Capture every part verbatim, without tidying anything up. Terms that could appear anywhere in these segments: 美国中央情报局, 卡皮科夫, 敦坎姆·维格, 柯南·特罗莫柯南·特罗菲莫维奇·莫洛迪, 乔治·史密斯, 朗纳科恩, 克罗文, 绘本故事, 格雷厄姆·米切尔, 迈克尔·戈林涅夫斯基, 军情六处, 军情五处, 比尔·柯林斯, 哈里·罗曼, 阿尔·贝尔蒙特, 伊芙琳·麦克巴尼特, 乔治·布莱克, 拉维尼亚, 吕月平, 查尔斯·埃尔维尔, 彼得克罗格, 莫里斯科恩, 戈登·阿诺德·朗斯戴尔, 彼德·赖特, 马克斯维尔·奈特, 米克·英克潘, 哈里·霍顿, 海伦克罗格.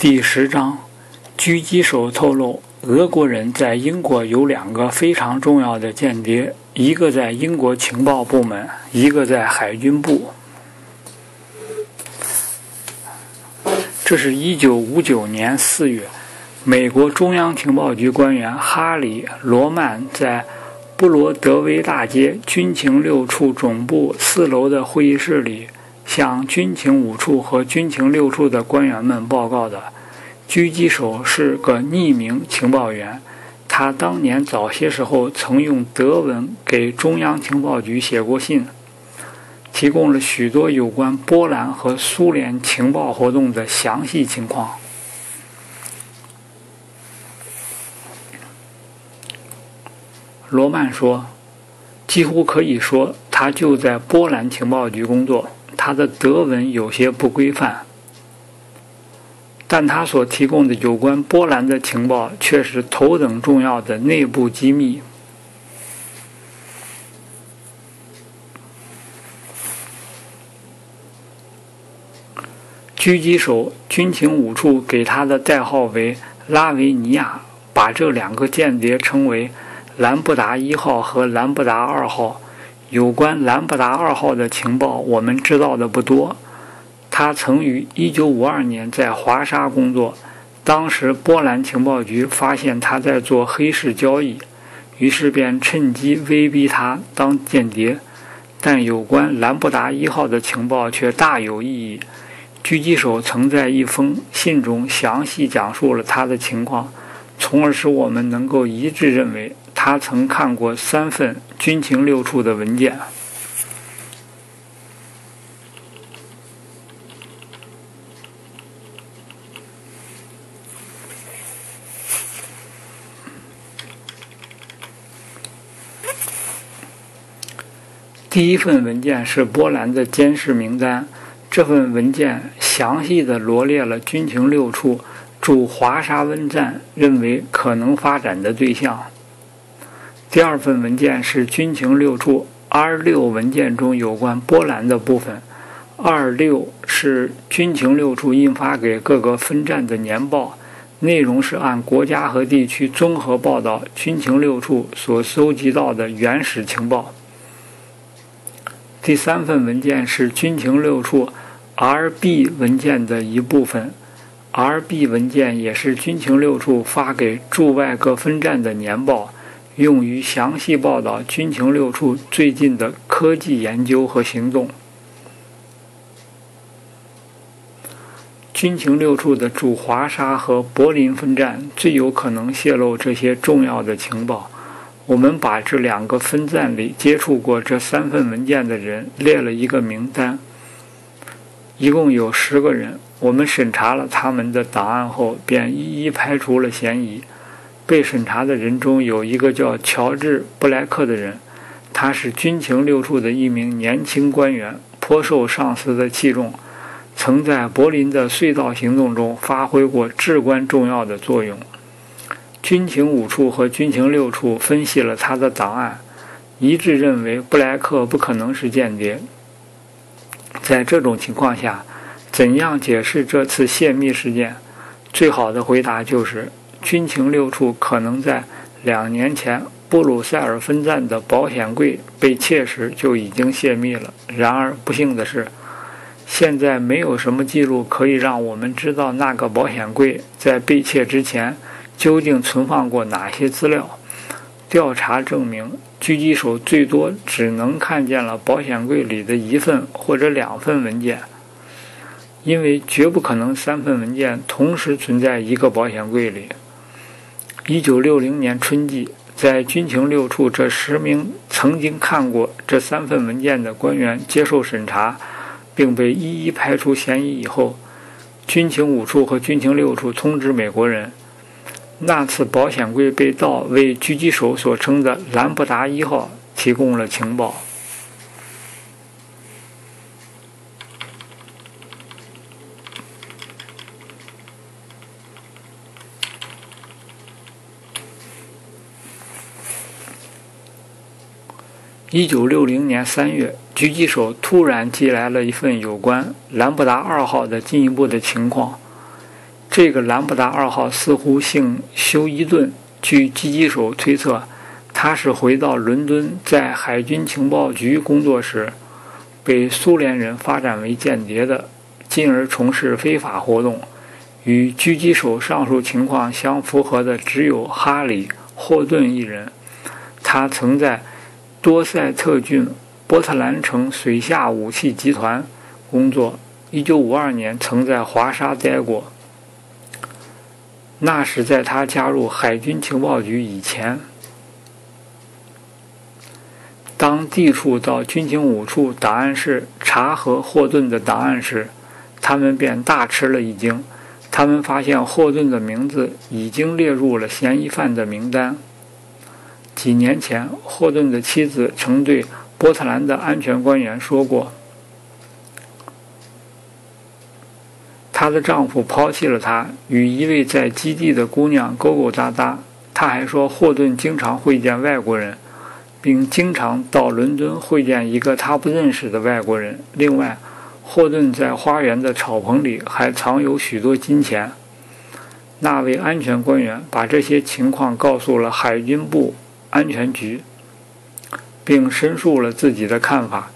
第十章，狙击手透露，俄国人在英国有两个非常重要的间谍，一个在英国情报部门，一个在海军部。这是一九五九年四月，美国中央情报局官员哈里·罗曼在布罗德威大街军情六处总部四楼的会议室里向军情五处和军情六处的官员们报告的。狙击手是个匿名情报员，他当年早些时候曾用德文给中央情报局写过信，提供了许多有关波兰和苏联情报活动的详细情况。罗曼说，几乎可以说他就在波兰情报局工作，他的德文有些不规范，但他所提供的有关波兰的情报却是头等重要的内部机密。狙击手军情五处给他的代号为拉维尼亚，把这两个间谍称为兰布达一号和兰布达二号。有关兰布达二号的情报我们知道的不多，他曾于一九五二年在华沙工作，当时波兰情报局发现他在做黑市交易，于是便趁机威逼他当间谍。但有关兰布达一号的情报却大有意义，狙击手曾在一封信中详细讲述了他的情况，从而使我们能够一致认为他曾看过三份军情六处的文件。第一份文件是波兰的监视名单，这份文件详细地罗列了军情六处驻华沙湾站认为可能发展的对象。第二份文件是军情六处 R 六 文件中有关波兰的部分。 R 六 是军情六处印发给各个分站的年报，内容是按国家和地区综合报道军情六处所搜集到的原始情报。第三份文件是军情六处 R B 文件的一部分。 R B 文件也是军情六处发给驻外各分站的年报，用于详细报道军情六处最近的科技研究和行动。军情六处的驻华沙和柏林分站最有可能泄露这些重要的情报。我们把这两个分站里接触过这三份文件的人列了一个名单，一共有十个人。我们审查了他们的档案后，便一一排除了嫌疑。被审查的人中有一个叫乔治·布莱克的人，他是军情六处的一名年轻官员，颇受上司的器重，曾在柏林的隧道行动中发挥过至关重要的作用。军情五处和军情六处分析了他的档案，一致认为布莱克不可能是间谍。在这种情况下，怎样解释这次泄密事件？最好的回答就是军情六处可能在两年前布鲁塞尔分站的保险柜被窃时就已经泄密了。然而不幸的是，现在没有什么记录可以让我们知道那个保险柜在被窃之前究竟存放过哪些资料。调查证明，狙击手最多只能看见了保险柜里的一份或者两份文件，因为绝不可能三份文件同时存在一个保险柜里。一九六零年春季，在军情六处这十名曾经看过这三份文件的官员接受审查，并被一一排除嫌疑以后，军情五处和军情六处通知美国人，那次保险柜被盗为狙击手所称的兰布达一号提供了情报。一九六零年三月，狙击手突然寄来了一份有关兰布达二号的进一步的情况。这个兰普达二号似乎姓休伊顿，据狙击手推测，他是回到伦敦在海军情报局工作时，被苏联人发展为间谍的，进而从事非法活动。与狙击手上述情况相符合的只有哈里·霍顿一人，他曾在多塞特郡波特兰城水下武器集团工作，一九五二年曾在华沙待过，那是在他加入海军情报局以前。当地处到军情五处档案室查核霍顿的档案时，他们便大吃了一惊，他们发现霍顿的名字已经列入了嫌疑犯的名单。几年前，霍顿的妻子曾对波特兰的安全官员说过，她的丈夫抛弃了她，与一位在基地的姑娘勾勾搭搭。她还说，霍顿经常会见外国人，并经常到伦敦会见一个她不认识的外国人。另外，霍顿在花园的草棚里还藏有许多金钱。那位安全官员把这些情况告诉了海军部安全局，并申述了自己的看法。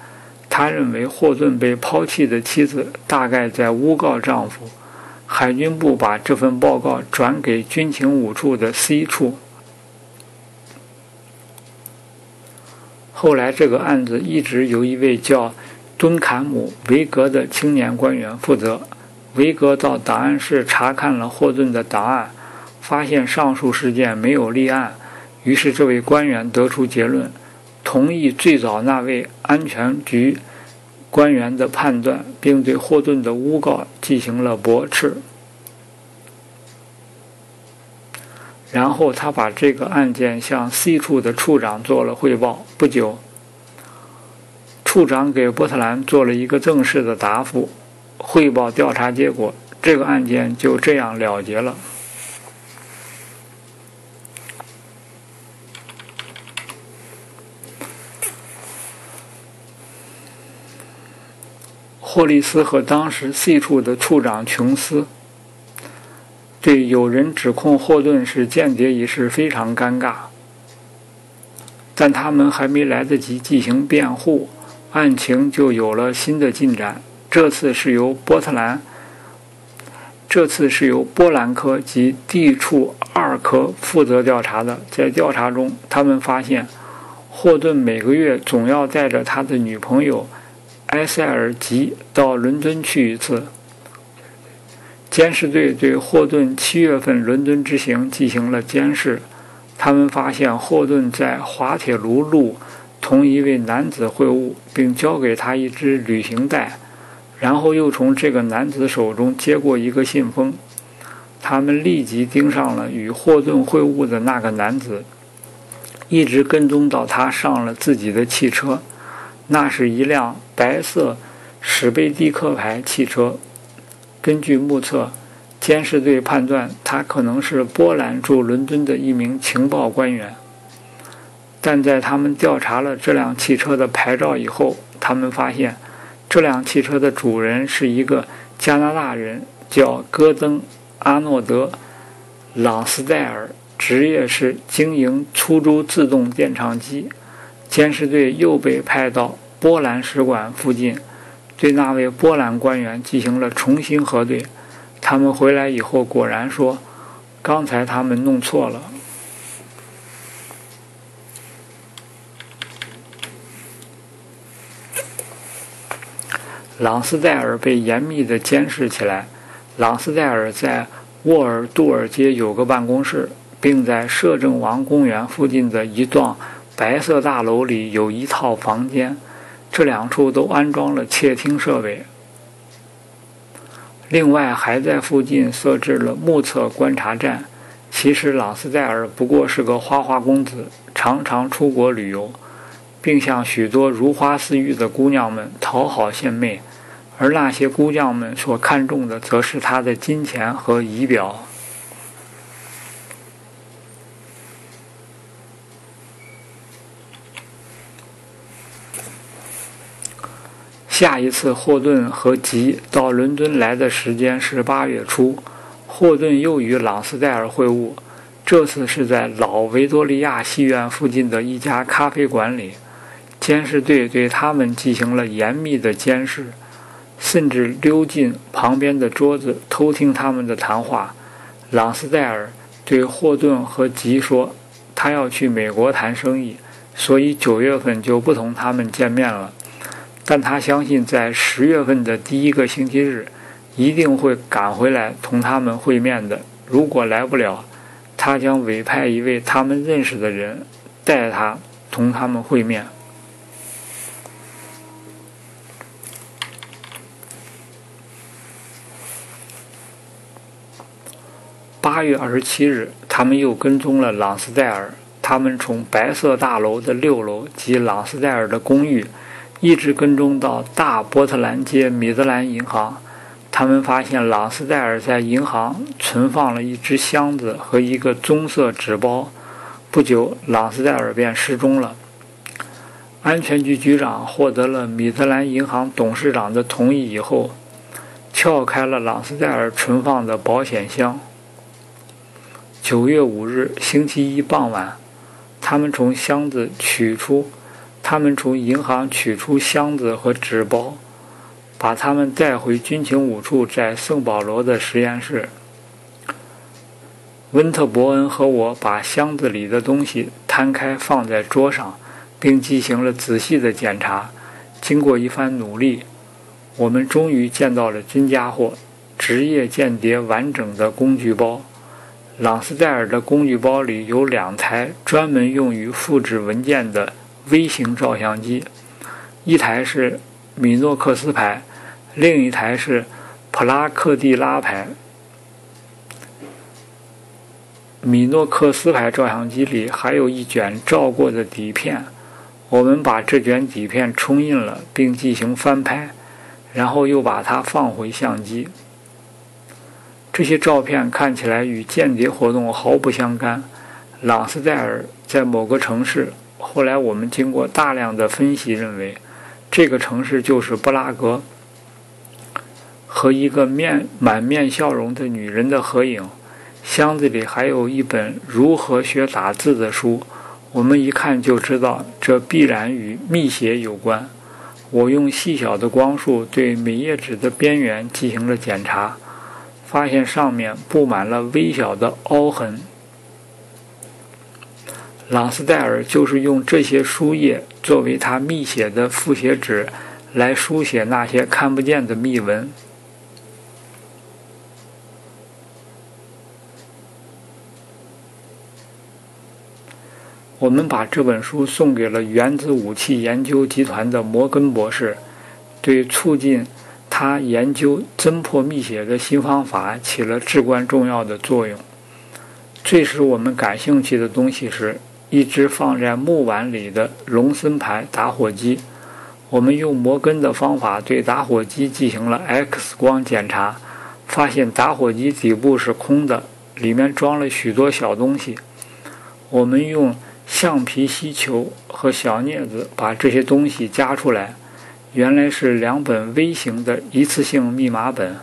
他认为霍顿被抛弃的妻子大概在诬告丈夫。海军部把这份报告转给军情五处的 C 处。后来这个案子一直由一位叫敦坎姆·维格的青年官员负责。维格到档案室查看了霍顿的档案，发现上述事件没有立案，于是这位官员得出结论，同意最早那位安全局官员的判断，并对霍顿的诬告进行了驳斥。然后他把这个案件向 C 处的处长做了汇报。不久，处长给波特兰做了一个正式的答复，汇报调查结果，这个案件就这样了结了。霍利斯和当时 C 处的处长琼斯对有人指控霍顿是间谍一事非常尴尬，但他们还没来得及进行辩护，案情就有了新的进展。这次是由波特兰，这次是由波兰科及地处二科负责调查的。在调查中，他们发现霍顿每个月总要带着他的女朋友埃塞尔吉到伦敦去一次。监视队对霍顿七月份伦敦之行进行了监视，他们发现霍顿在滑铁卢路同一位男子会晤，并交给他一只旅行袋，然后又从这个男子手中接过一个信封。他们立即盯上了与霍顿会晤的那个男子，一直跟踪到他上了自己的汽车，那是一辆白色史贝蒂克牌汽车。根据目测，监视队判断他可能是波兰驻伦敦的一名情报官员。但在他们调查了这辆汽车的牌照以后，他们发现这辆汽车的主人是一个加拿大人，叫戈登·阿诺德·朗斯戴尔，职业是经营出租自动电唱机。监视队又被派到波兰使馆附近，对那位波兰官员进行了重新核对。他们回来以后果然说，刚才他们弄错了。朗斯戴尔被严密地监视起来。朗斯戴尔在沃尔杜尔街有个办公室，并在摄政王公园附近的一幢白色大楼里有一套房间，这两处都安装了窃听设备。另外还在附近设置了目测观察站。其实朗斯戴尔不过是个花花公子，常常出国旅游，并向许多如花似玉的姑娘们讨好献媚，而那些姑娘们所看重的则是他的金钱和仪表。下一次霍顿和吉到伦敦来的时间是八月初，霍顿又与朗斯戴尔会晤，这次是在老维多利亚戏院附近的一家咖啡馆里。监视队对他们进行了严密的监视，甚至溜进旁边的桌子偷听他们的谈话。朗斯戴尔对霍顿和吉说，他要去美国谈生意，所以九月份就不同他们见面了，但他相信在十月份的第一个星期日一定会赶回来同他们会面的。如果来不了，他将委派一位他们认识的人带他同他们会面。八月二十七日，他们又跟踪了朗斯戴尔。他们从白色大楼的六楼及朗斯戴尔的公寓一直跟踪到大波特兰街米德兰银行。他们发现朗斯戴尔在银行存放了一只箱子和一个棕色纸包。不久，朗斯戴尔便失踪了。安全局局长获得了米德兰银行董事长的同意以后，撬开了朗斯戴尔存放的保险箱。九月五日星期一傍晚，他们从箱子取出他们从银行取出箱子和纸包，把他们带回军情五处在圣保罗的实验室。温特伯恩和我把箱子里的东西摊开放在桌上，并进行了仔细的检查。经过一番努力，我们终于见到了真家伙——职业间谍完整的工具包。朗斯戴尔的工具包里有两台专门用于复制文件的微型照相机，一台是米诺克斯牌，另一台是普拉克蒂拉牌。米诺克斯牌照相机里还有一卷照过的底片，我们把这卷底片冲印了并进行翻拍，然后又把它放回相机。这些照片看起来与间谍活动毫不相干。朗斯戴尔在某个城市，后来我们经过大量的分析认为这个城市就是布拉格，和一个面满面笑容的女人的合影。箱子里还有一本如何学打字的书，我们一看就知道这必然与密写有关。我用细小的光束对每页纸的边缘进行了检查，发现上面布满了微小的凹痕。朗斯戴尔就是用这些书页作为他密写的复写纸，来书写那些看不见的密文。我们把这本书送给了原子武器研究集团的摩根博士，对促进他研究侦破密写的新方法起了至关重要的作用。最使我们感兴趣的东西是一只放在木碗里的龙森牌打火机。我们用摩根的方法对打火机进行了 X 光检查，发现打火机底部是空的，里面装了许多小东西。我们用橡皮吸球和小镊子把这些东西夹出来，原来是两本微型的一次性密码本，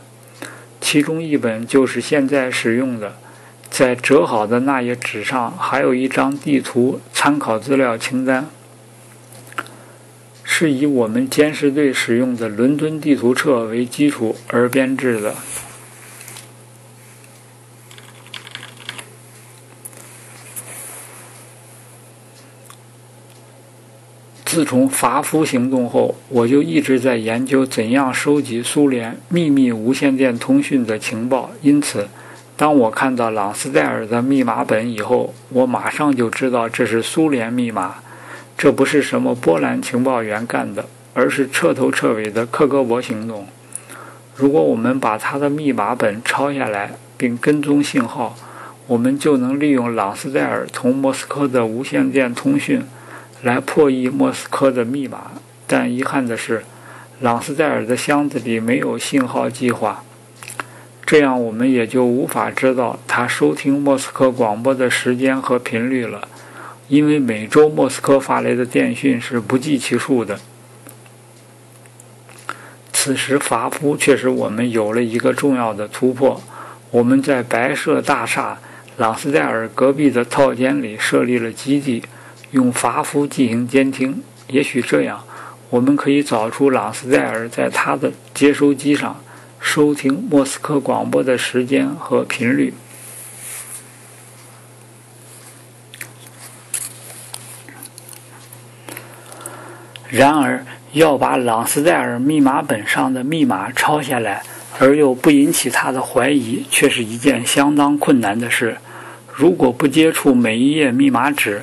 其中一本就是现在使用的。在折好的那页纸上还有一张地图参考资料清单，是以我们监视队使用的伦敦地图册为基础而编制的。自从伐夫行动后，我就一直在研究怎样收集苏联秘密无线电通讯的情报，因此当我看到朗斯戴尔的密码本以后，我马上就知道这是苏联密码。这不是什么波兰情报员干的，而是彻头彻尾的克格勃行动。如果我们把他的密码本抄下来并跟踪信号，我们就能利用朗斯戴尔同莫斯科的无线电通讯来破译莫斯科的密码。但遗憾的是，朗斯戴尔的箱子里没有信号计划，这样我们也就无法知道他收听莫斯科广播的时间和频率了，因为每周莫斯科发来的电讯是不计其数的。此时伐夫确实我们有了一个重要的突破，我们在白色大厦朗斯戴尔隔壁的套间里设立了基地，用伐夫进行监听。也许这样，我们可以找出朗斯戴尔在他的接收机上收听莫斯科广播的时间和频率。然而，要把朗斯戴尔密码本上的密码抄下来，而又不引起他的怀疑，却是一件相当困难的事。如果不接触每一页密码纸，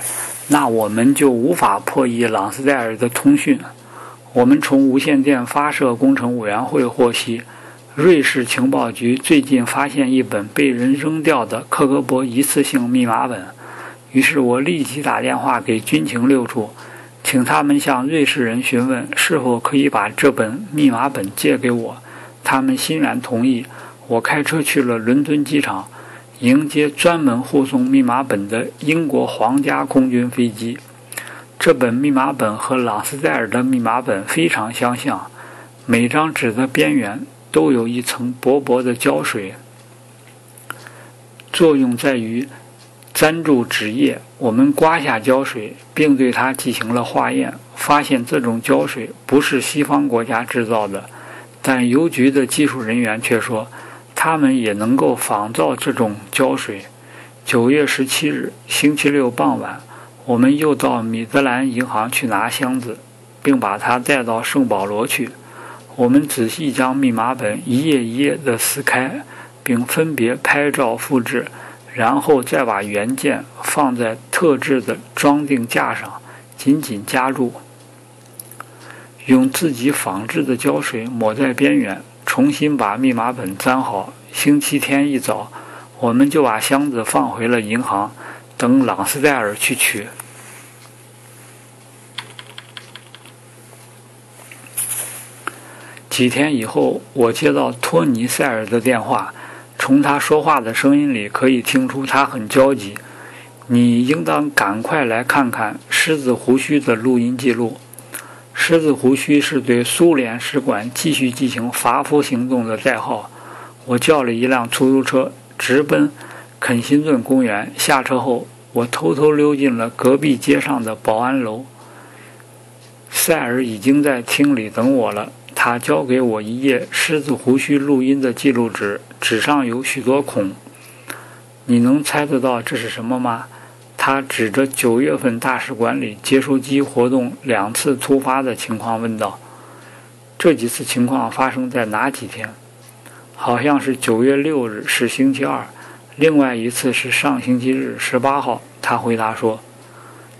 那我们就无法破译朗斯戴尔的通讯。我们从无线电发射工程委员会获悉，瑞士情报局最近发现一本被人扔掉的克格勃一次性密码本，于是我立即打电话给军情六处，请他们向瑞士人询问是否可以把这本密码本借给我。他们欣然同意。我开车去了伦敦机场，迎接专门护送密码本的英国皇家空军飞机。这本密码本和朗斯戴尔的密码本非常相像，每张纸的边缘都有一层薄薄的胶水，作用在于粘住纸页。我们刮下胶水，并对它进行了化验，发现这种胶水不是西方国家制造的，但邮局的技术人员却说，他们也能够仿造这种胶水。九月十七日，星期六傍晚，我们又到米德兰银行去拿箱子，并把它带到圣保罗去。我们仔细将密码本一页一页地撕开，并分别拍照复制，然后再把原件放在特制的装订架上，紧紧夹住，用自己仿制的胶水抹在边缘，重新把密码本粘好。星期天一早，我们就把箱子放回了银行，等朗斯戴尔去取。几天以后，我接到托尼塞尔的电话。从他说话的声音里可以听出他很焦急。你应当赶快来看看狮子胡须的录音记录。狮子胡须是对苏联使馆继续进行伐夫行动的代号。我叫了一辆出租车，直奔肯辛顿公园。下车后，我偷偷溜进了隔壁街上的保安楼。塞尔已经在厅里等我了。他交给我一页狮子胡须录音的记录纸，纸上有许多孔。你能猜得到这是什么吗？他指着九月份大使馆里接收机活动两次突发的情况问道：这几次情况发生在哪几天？好像是九月六日，是星期二，另外一次是上星期日十八号。他回答说。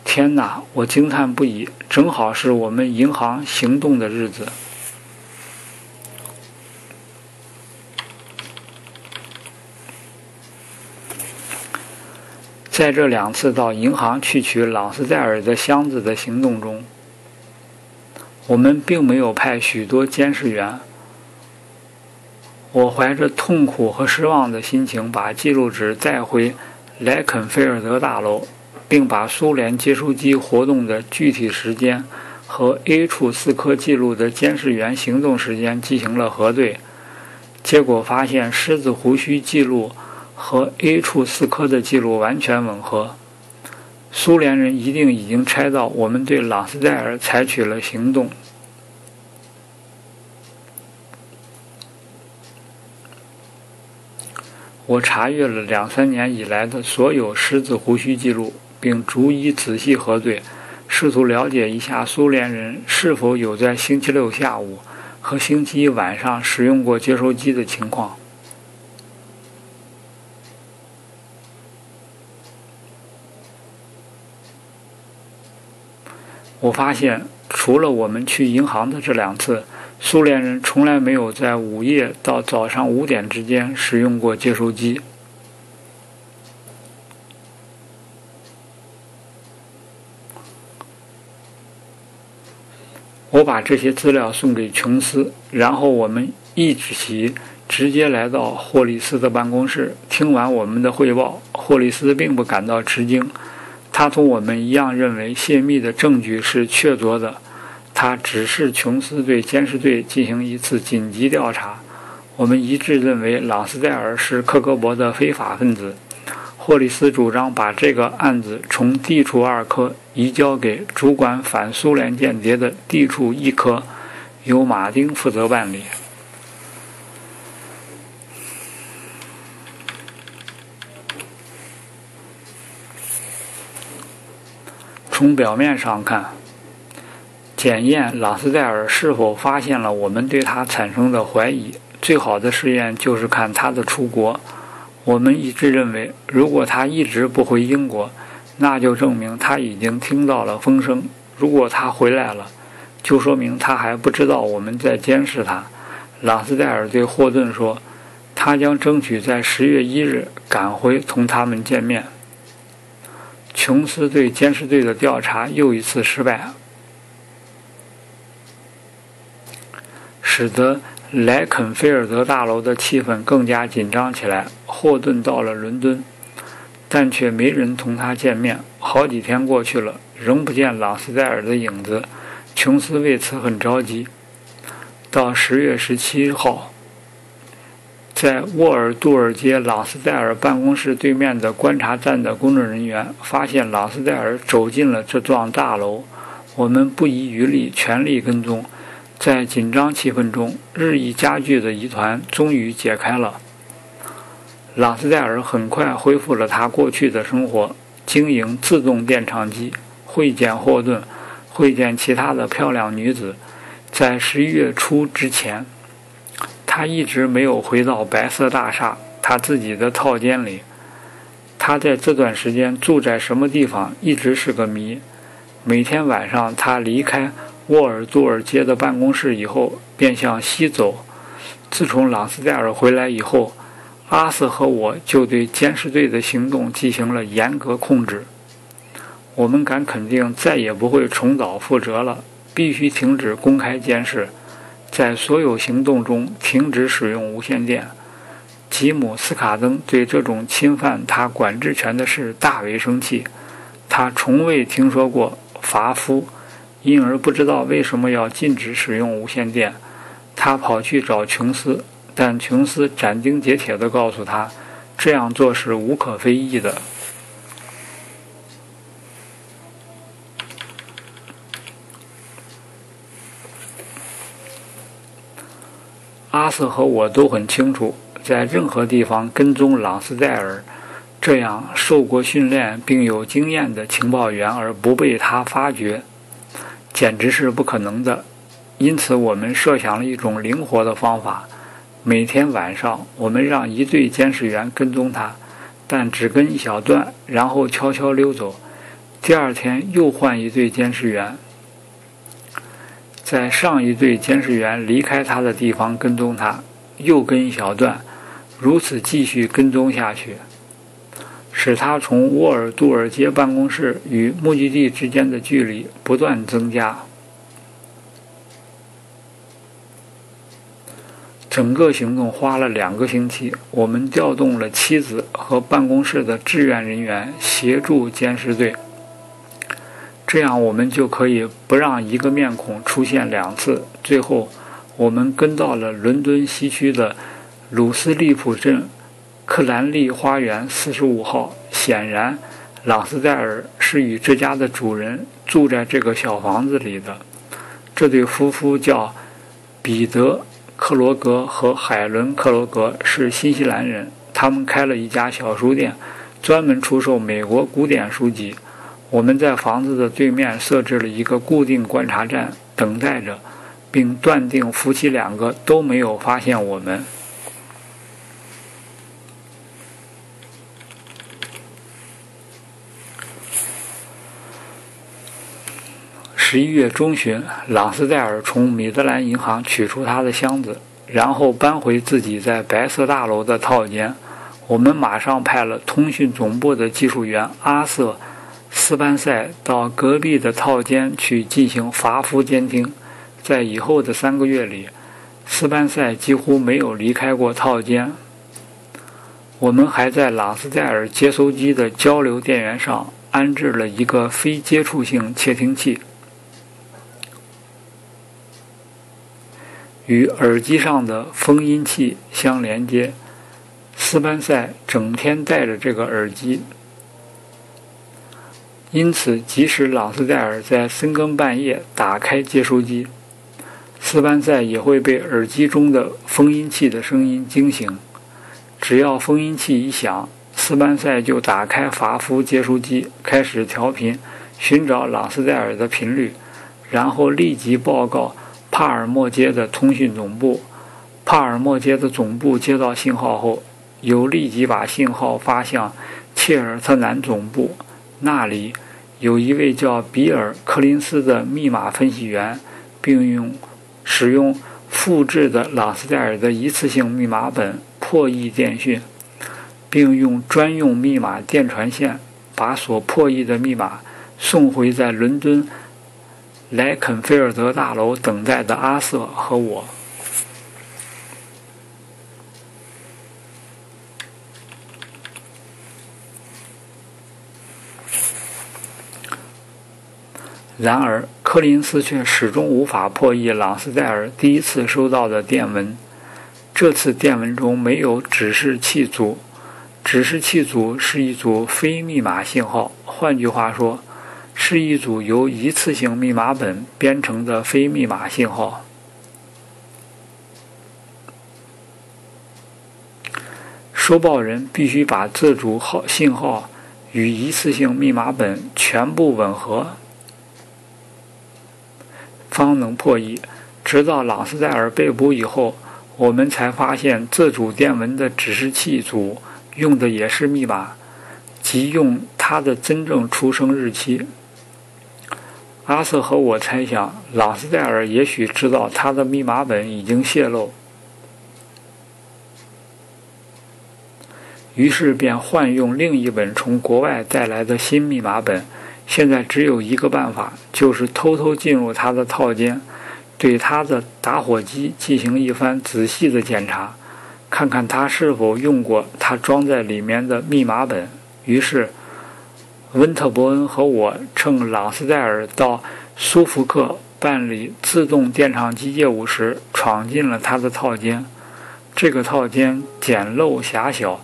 天哪，我惊叹不已，正好是我们银行行动的日子。在这两次到银行去取朗斯戴尔的箱子的行动中，我们并没有派许多监视员。我怀着痛苦和失望的心情把记录纸带回莱肯菲尔德大楼，并把苏联接收机活动的具体时间和 A 处四科记录的监视员行动时间进行了核对。结果发现狮子胡须记录和 A 处四科的记录完全吻合。苏联人一定已经猜到我们对朗斯戴尔采取了行动。我查阅了两三年以来的所有狮子胡须记录，并逐一仔细核对，试图了解一下苏联人是否有在星期六下午和星期一晚上使用过接收机的情况。我发现，除了我们去银行的这两次，苏联人从来没有在午夜到早上五点之间使用过接收机。我把这些资料送给琼斯，然后我们一起直接来到霍利斯的办公室。听完我们的汇报，霍利斯并不感到吃惊。他同我们一样认为泄密的证据是确凿的。他指示琼斯对监视队进行一次紧急调查。我们一致认为朗斯戴尔是克格勃的非法分子。霍利斯主张把这个案子从地处二科移交给主管反苏联间谍的地处一科，由马丁负责办理。从表面上看，检验朗斯戴尔是否发现了我们对他产生的怀疑，最好的试验就是看他的出国。我们一致认为，如果他一直不回英国，那就证明他已经听到了风声；如果他回来了，就说明他还不知道我们在监视他。朗斯戴尔对霍顿说，他将争取在十月一日赶回同他们见面。琼斯对监视队的调查又一次失败，使得莱肯菲尔德大楼的气氛更加紧张起来。霍顿到了伦敦，但却没人同他见面。好几天过去了，仍不见朗斯戴尔的影子。琼斯为此很着急。到十月十七号，在沃尔杜尔街朗斯戴尔办公室对面的观察站的工作人员发现朗斯戴尔走进了这幢大楼。我们不遗余力，全力跟踪。在紧张气氛中，日益加剧的疑团终于解开了。朗斯戴尔很快恢复了他过去的生活，经营自动电唱机，会见霍顿，会见其他的漂亮女子。在十一月初之前，他一直没有回到白色大厦他自己的套间里。他在这段时间住在什么地方一直是个谜。每天晚上他离开沃尔杜尔街的办公室以后，便向西走。自从朗斯戴尔回来以后，阿瑟和我就对监视队的行动进行了严格控制。我们敢肯定再也不会重蹈覆辙了，必须停止公开监视。在所有行动中停止使用无线电。吉姆·斯卡登对这种侵犯他管制权的事大为生气。他从未听说过伐夫，因而不知道为什么要禁止使用无线电。他跑去找琼斯，但琼斯斩钉截铁地告诉他，这样做是无可非议的。阿瑟和我都很清楚，在任何地方跟踪朗斯戴尔，这样受过训练并有经验的情报员而不被他发觉，简直是不可能的。因此我们设想了一种灵活的方法，每天晚上我们让一队监视员跟踪他，但只跟一小段，然后悄悄溜走。第二天又换一队监视员，在上一队监视员离开他的地方跟踪他，又跟一小段，如此继续跟踪下去，使他从沃尔杜尔街办公室与目的地之间的距离不断增加。整个行动花了两个星期。我们调动了妻子和办公室的志愿人员协助监视队，这样我们就可以不让一个面孔出现两次。最后我们跟到了伦敦西区的鲁斯利普镇克兰利花园四十五号。显然朗斯戴尔是与这家的主人住在这个小房子里的。这对夫妇叫彼得克罗格和海伦克罗格，是新西兰人。他们开了一家小书店，专门出售美国古典书籍。我们在房子的对面设置了一个固定观察站，等待着，并断定夫妻两个都没有发现我们。十一月中旬，朗斯戴尔从米德兰银行取出他的箱子，然后搬回自己在白色大楼的套间。我们马上派了通讯总部的技术员阿瑟斯班塞到隔壁的套间去进行伐夫监听。在以后的三个月里，斯班塞几乎没有离开过套间。我们还在朗斯戴尔接收机的交流电源上安置了一个非接触性窃听器，与耳机上的风音器相连接。斯班塞整天戴着这个耳机，因此即使朗斯戴尔在深更半夜打开接收机，斯班塞也会被耳机中的风音器的声音惊醒。只要风音器一响，斯班塞就打开法夫接收机，开始调频，寻找朗斯戴尔的频率，然后立即报告帕尔默街的通讯总部。帕尔默街的总部接到信号后，又立即把信号发向切尔特南总部，那里有一位叫比尔·柯林斯的密码分析员，并用使用复制的朗斯戴尔的一次性密码本破译电讯，并用专用密码电传线把所破译的密码送回在伦敦莱肯菲尔德大楼等待的阿瑟和我。然而，柯林斯却始终无法破译朗斯戴尔第一次收到的电文。这次电文中没有指示器组，指示器组是一组非密码信号，换句话说，是一组由一次性密码本编成的非密码信号。收报人必须把自主号信号与一次性密码本全部吻合，方能破译。直到朗斯戴尔被捕以后，我们才发现自主电文的指示器组用的也是密码，即用他的真正出生日期。阿瑟和我猜想，朗斯戴尔也许知道他的密码本已经泄露，于是便换用另一本从国外带来的新密码本。现在只有一个办法，就是偷偷进入他的套间，对他的打火机进行一番仔细的检查，看看他是否用过他装在里面的密码本。于是温特伯恩和我趁朗斯戴尔到苏福克办理自动电场机业务时，闯进了他的套间。这个套间简陋狭小，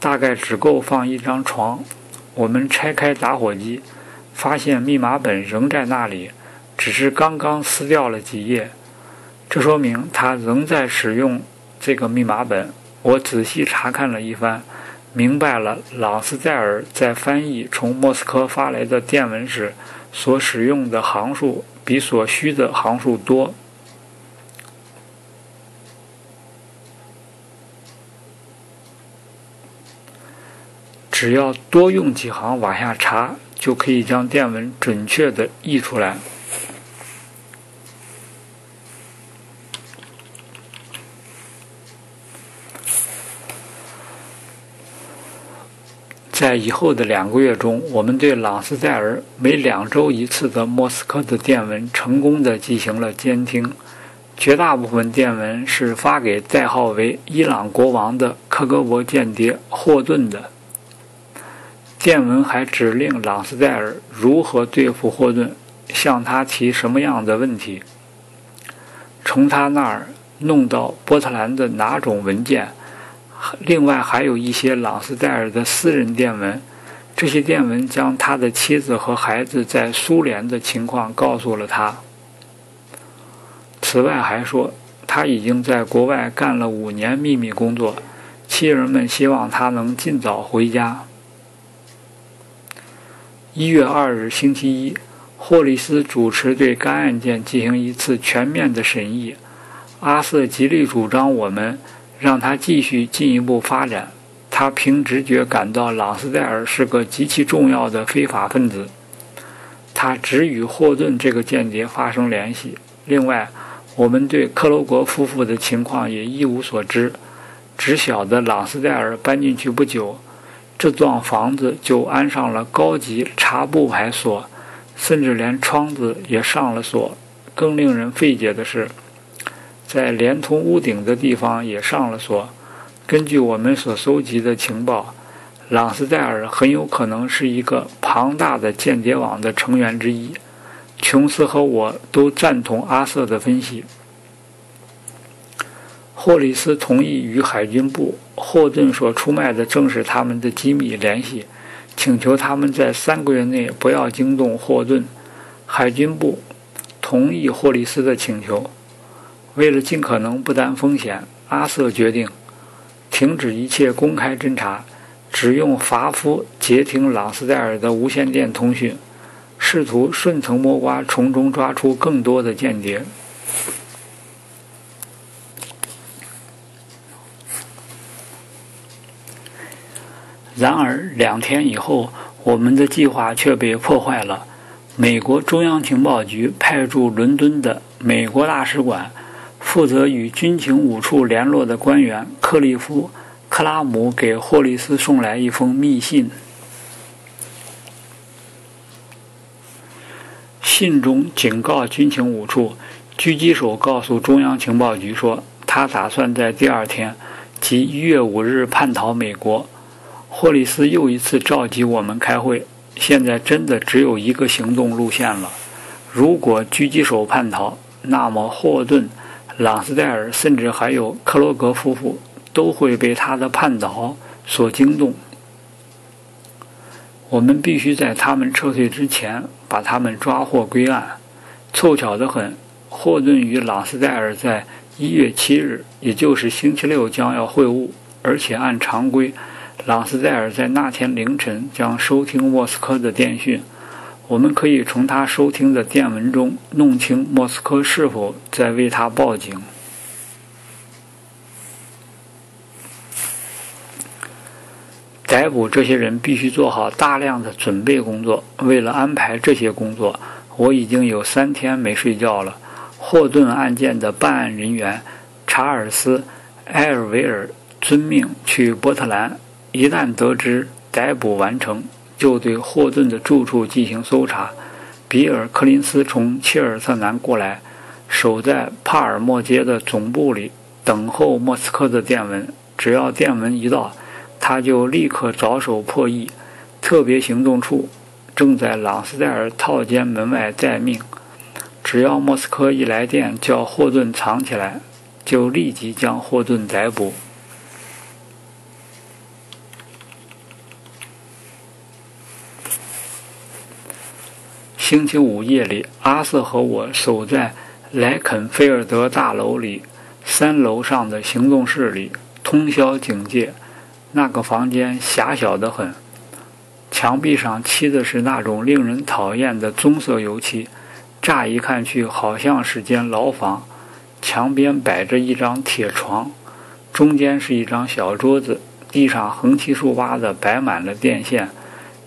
大概只够放一张床。我们拆开打火机，发现密码本仍在那里，只是刚刚撕掉了几页，这说明他仍在使用这个密码本。我仔细查看了一番，明白了朗斯戴尔在翻译从莫斯科发来的电文时所使用的行数比所需的行数多。只要多用几行往下查，就可以将电文准确地译出来。在以后的两个月中，我们对朗斯戴尔每两周一次的莫斯科的电文成功地进行了监听。绝大部分电文是发给代号为伊朗国王的克格勃间谍霍顿的。电文还指令朗斯戴尔如何对付霍顿，向他提什么样的问题，从他那儿弄到波特兰的哪种文件。另外还有一些朗斯戴尔的私人电文，这些电文将他的妻子和孩子在苏联的情况告诉了他。此外还说，他已经在国外干了五年秘密工作，妻人们希望他能尽早回家。一月二日星期一，霍利斯主持对该案件进行一次全面的审议。阿瑟极力主张我们让他继续进一步发展。他凭直觉感到朗斯戴尔是个极其重要的非法分子，他只与霍顿这个间谍发生联系。另外，我们对克罗国夫妇的情况也一无所知，只晓得朗斯戴尔搬进去不久，这幢房子就安上了高级查布牌锁，甚至连窗子也上了锁。更令人费解的是，在连通屋顶的地方也上了锁。根据我们所搜集的情报，朗斯戴尔很有可能是一个庞大的间谍网的成员之一。琼斯和我都赞同阿瑟的分析。霍里斯同意与海军部霍顿所出卖的正是他们的机密联系，请求他们在三个月内不要惊动霍顿。海军部同意霍里斯的请求。为了尽可能不担风险，阿瑟决定停止一切公开侦查，只用法夫截停朗斯戴尔的无线电通讯，试图顺藤摸瓜，从中抓出更多的间谍。然而两天以后，我们的计划却被破坏了。美国中央情报局派驻伦敦的美国大使馆负责与军情五处联络的官员克利夫·克拉姆给霍利斯送来一封密信，信中警告军情五处，狙击手告诉中央情报局说，他打算在第二天，即一月五日叛逃美国。霍利斯又一次召集我们开会，现在真的只有一个行动路线了。如果狙击手叛逃，那么霍顿、朗斯戴尔，甚至还有克罗格夫妇都会被他的叛逃所惊动。我们必须在他们撤退之前把他们抓获归案。凑巧得很，霍顿与朗斯戴尔在一月七日，也就是星期六将要会晤，而且按常规朗斯戴尔在那天凌晨将收听莫斯科的电讯，我们可以从他收听的电文中弄清莫斯科是否在为他报警。逮捕这些人必须做好大量的准备工作，为了安排这些工作，我已经有三天没睡觉了。霍顿案件的办案人员查尔斯·埃尔维尔遵命去波特兰，一旦得知逮捕完成，就对霍顿的住处进行搜查。比尔·柯林斯从切尔特南过来，守在帕尔默街的总部里等候莫斯科的电文。只要电文一到，他就立刻着手破译。特别行动处正在朗斯戴尔套间门外待命，只要莫斯科一来电叫霍顿藏起来，就立即将霍顿逮捕。星期五夜里，阿瑟和我守在莱肯菲尔德大楼里三楼上的行动室里，通宵警戒。那个房间狭小得很，墙壁上漆的是那种令人讨厌的棕色油漆，乍一看去好像是间牢房。墙边摆着一张铁床，中间是一张小桌子，地上横七竖八的摆满了电线，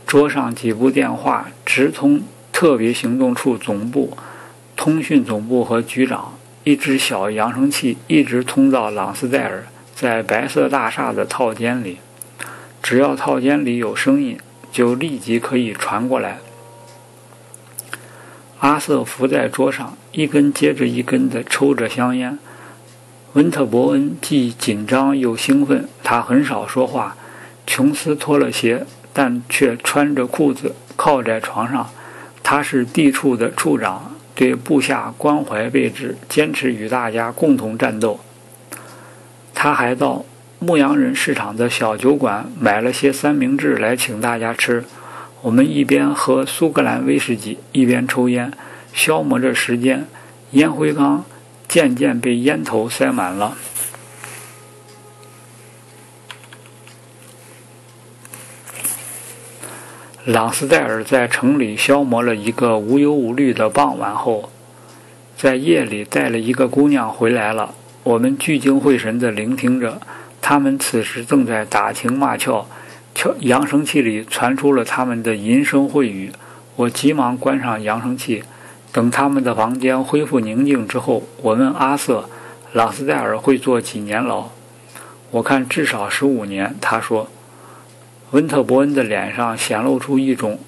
桌上几部电话直通特别行动处总部、通讯总部和局长，一只小扬声器一直通到朗斯戴尔在白色大厦的套间里。只要套间里有声音，就立即可以传过来。阿瑟伏在桌上，一根接着一根地抽着香烟。温特伯恩既紧张又兴奋，他很少说话。琼斯脱了鞋，但却穿着裤子靠在床上。他是地处的处长，对部下关怀备至，坚持与大家共同战斗。他还到牧羊人市场的小酒馆买了些三明治来请大家吃。我们一边喝苏格兰威士忌，一边抽烟，消磨着时间。烟灰缸渐渐被烟头塞满了。朗斯戴尔在城里消磨了一个无忧无虑的傍晚后，在夜里带了一个姑娘回来了。我们聚精会神地聆听着，他们此时正在打情骂俏，扬声器里传出了他们的淫声秽语。我急忙关上扬声器。等他们的房间恢复宁静之后，我问阿瑟，朗斯戴尔会坐几年牢？我看至少十五年，他说。温特伯恩的脸上显露出一种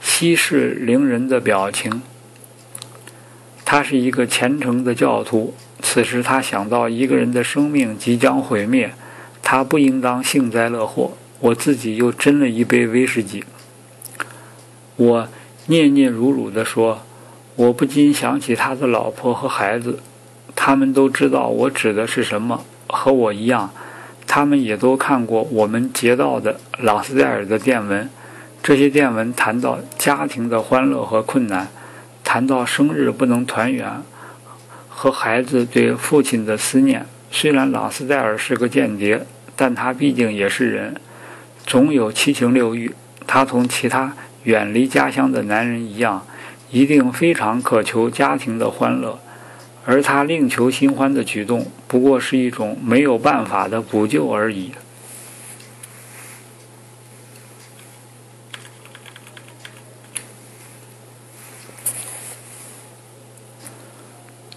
息事宁人的表情。他是一个虔诚的教徒，此时他想到一个人的生命即将毁灭，他不应当幸灾乐祸。我自己又斟了一杯威士忌。我嗫嗫嚅嚅地说，我不禁想起他的老婆和孩子，他们都知道我指的是什么，和我一样，他们也都看过我们截到的朗斯代尔的电文。这些电文谈到家庭的欢乐和困难，谈到生日不能团圆和孩子对父亲的思念。虽然朗斯代尔是个间谍，但他毕竟也是人，总有七情六欲。他同其他远离家乡的男人一样，一定非常渴求家庭的欢乐，而他另求新欢的举动不过是一种没有办法的补救而已。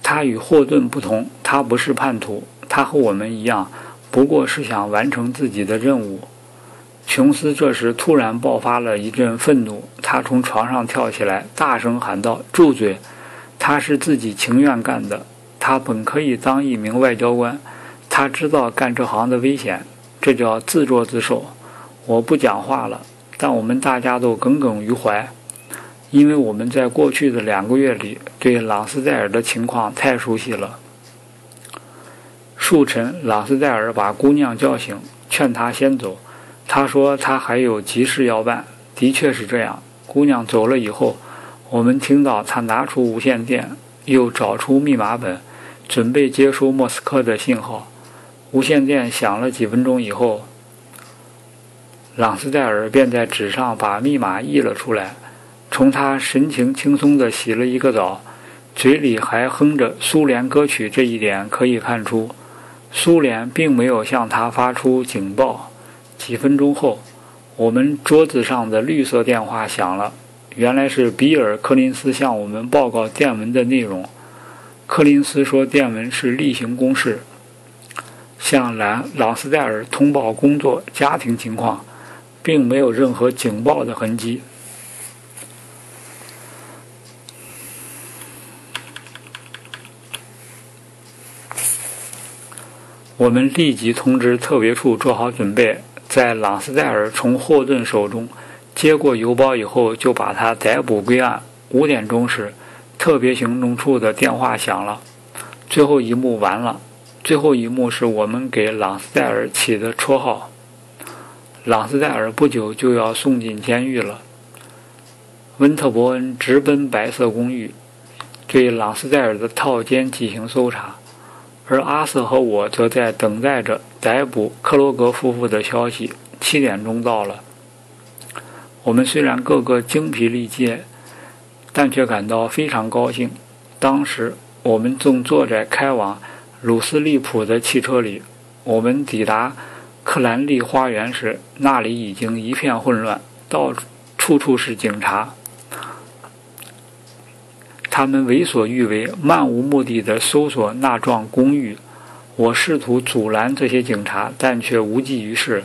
他与霍顿不同，他不是叛徒，他和我们一样，不过是想完成自己的任务。琼斯这时突然爆发了一阵愤怒，他从床上跳起来，大声喊道：“住嘴！他是自己情愿干的，他本可以当一名外交官，他知道干这行的危险，这叫自作自受。”我不讲话了，但我们大家都耿耿于怀，因为我们在过去的两个月里对朗斯代尔的情况太熟悉了。数晨，朗斯代尔把姑娘叫醒，劝她先走。他说他还有急事要办，的确是这样。姑娘走了以后，我们听到他拿出无线电，又找出密码本，准备接收莫斯科的信号。无线电响了几分钟以后，朗斯代尔便在纸上把密码译了出来。从他神情轻松地洗了一个澡，嘴里还哼着苏联歌曲，这一点可以看出，苏联并没有向他发出警报。几分钟后，我们桌子上的绿色电话响了，原来是比尔·柯林斯向我们报告电文的内容。柯林斯说电文是例行公事，向朗朗斯代尔通报工作、家庭情况，并没有任何警报的痕迹。我们立即通知特别处做好准备。在朗斯代尔从霍顿手中接过邮包以后，就把他逮捕归案。五点钟时，特别行动处的电话响了。最后一幕完了。最后一幕是我们给朗斯代尔起的绰号。朗斯代尔不久就要送进监狱了。温特伯恩直奔白色公寓，对朗斯代尔的套间进行搜查。而阿瑟和我则在等待着逮捕克罗格夫妇的消息。七点钟到了，我们虽然个个精疲力竭，但却感到非常高兴。当时我们正坐在开往鲁斯利普的汽车里。我们抵达克兰利花园时，那里已经一片混乱，到处处是警察，他们为所欲为，漫无目的地搜索那幢公寓。我试图阻拦这些警察，但却无济于事。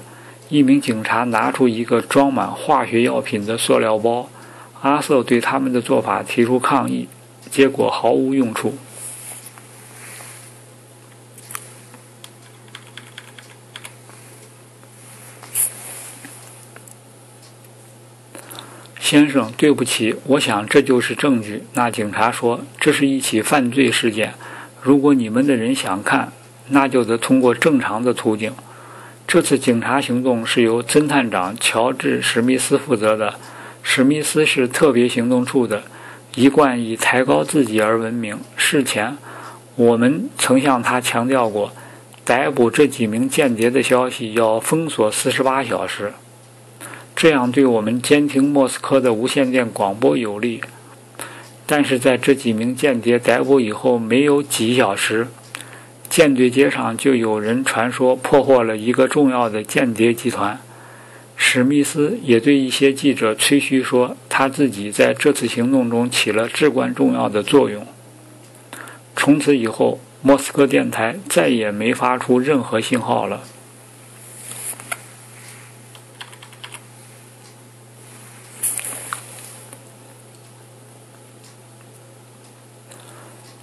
一名警察拿出一个装满化学药品的塑料包，阿瑟对他们的做法提出抗议，结果毫无用处。先生，对不起，我想这就是证据。那警察说，这是一起犯罪事件，如果你们的人想看，那就得通过正常的途径。这次警察行动是由侦探长乔治·史密斯负责的。史密斯是特别行动处的，一贯以抬高自己而闻名。事前，我们曾向他强调过，逮捕这几名间谍的消息要封锁四十八小时。这样对我们监听莫斯科的无线电广播有利。但是在这几名间谍逮捕以后没有几小时，舰队街上就有人传说破获了一个重要的间谍集团。史密斯也对一些记者吹嘘说，他自己在这次行动中起了至关重要的作用。从此以后，莫斯科电台再也没发出任何信号了。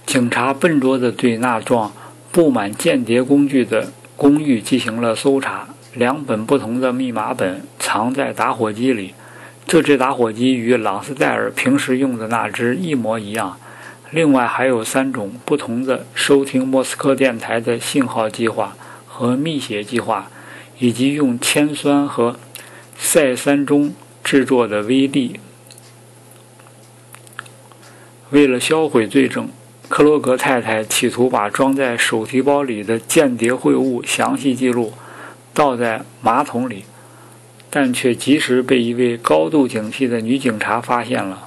警察笨拙地对那幢布满间谍工具的公寓进行了搜查。两本不同的密码本藏在打火机里，这只打火机与朗斯代尔平时用的那只一模一样。另外还有三种不同的收听莫斯科电台的信号计划，和密协计划，以及用铅酸和塞三中制作的微粒。为了销毁罪证，克罗格太太企图把装在手提包里的间谍会晤详细记录倒在马桶里，但却及时被一位高度警惕的女警察发现了。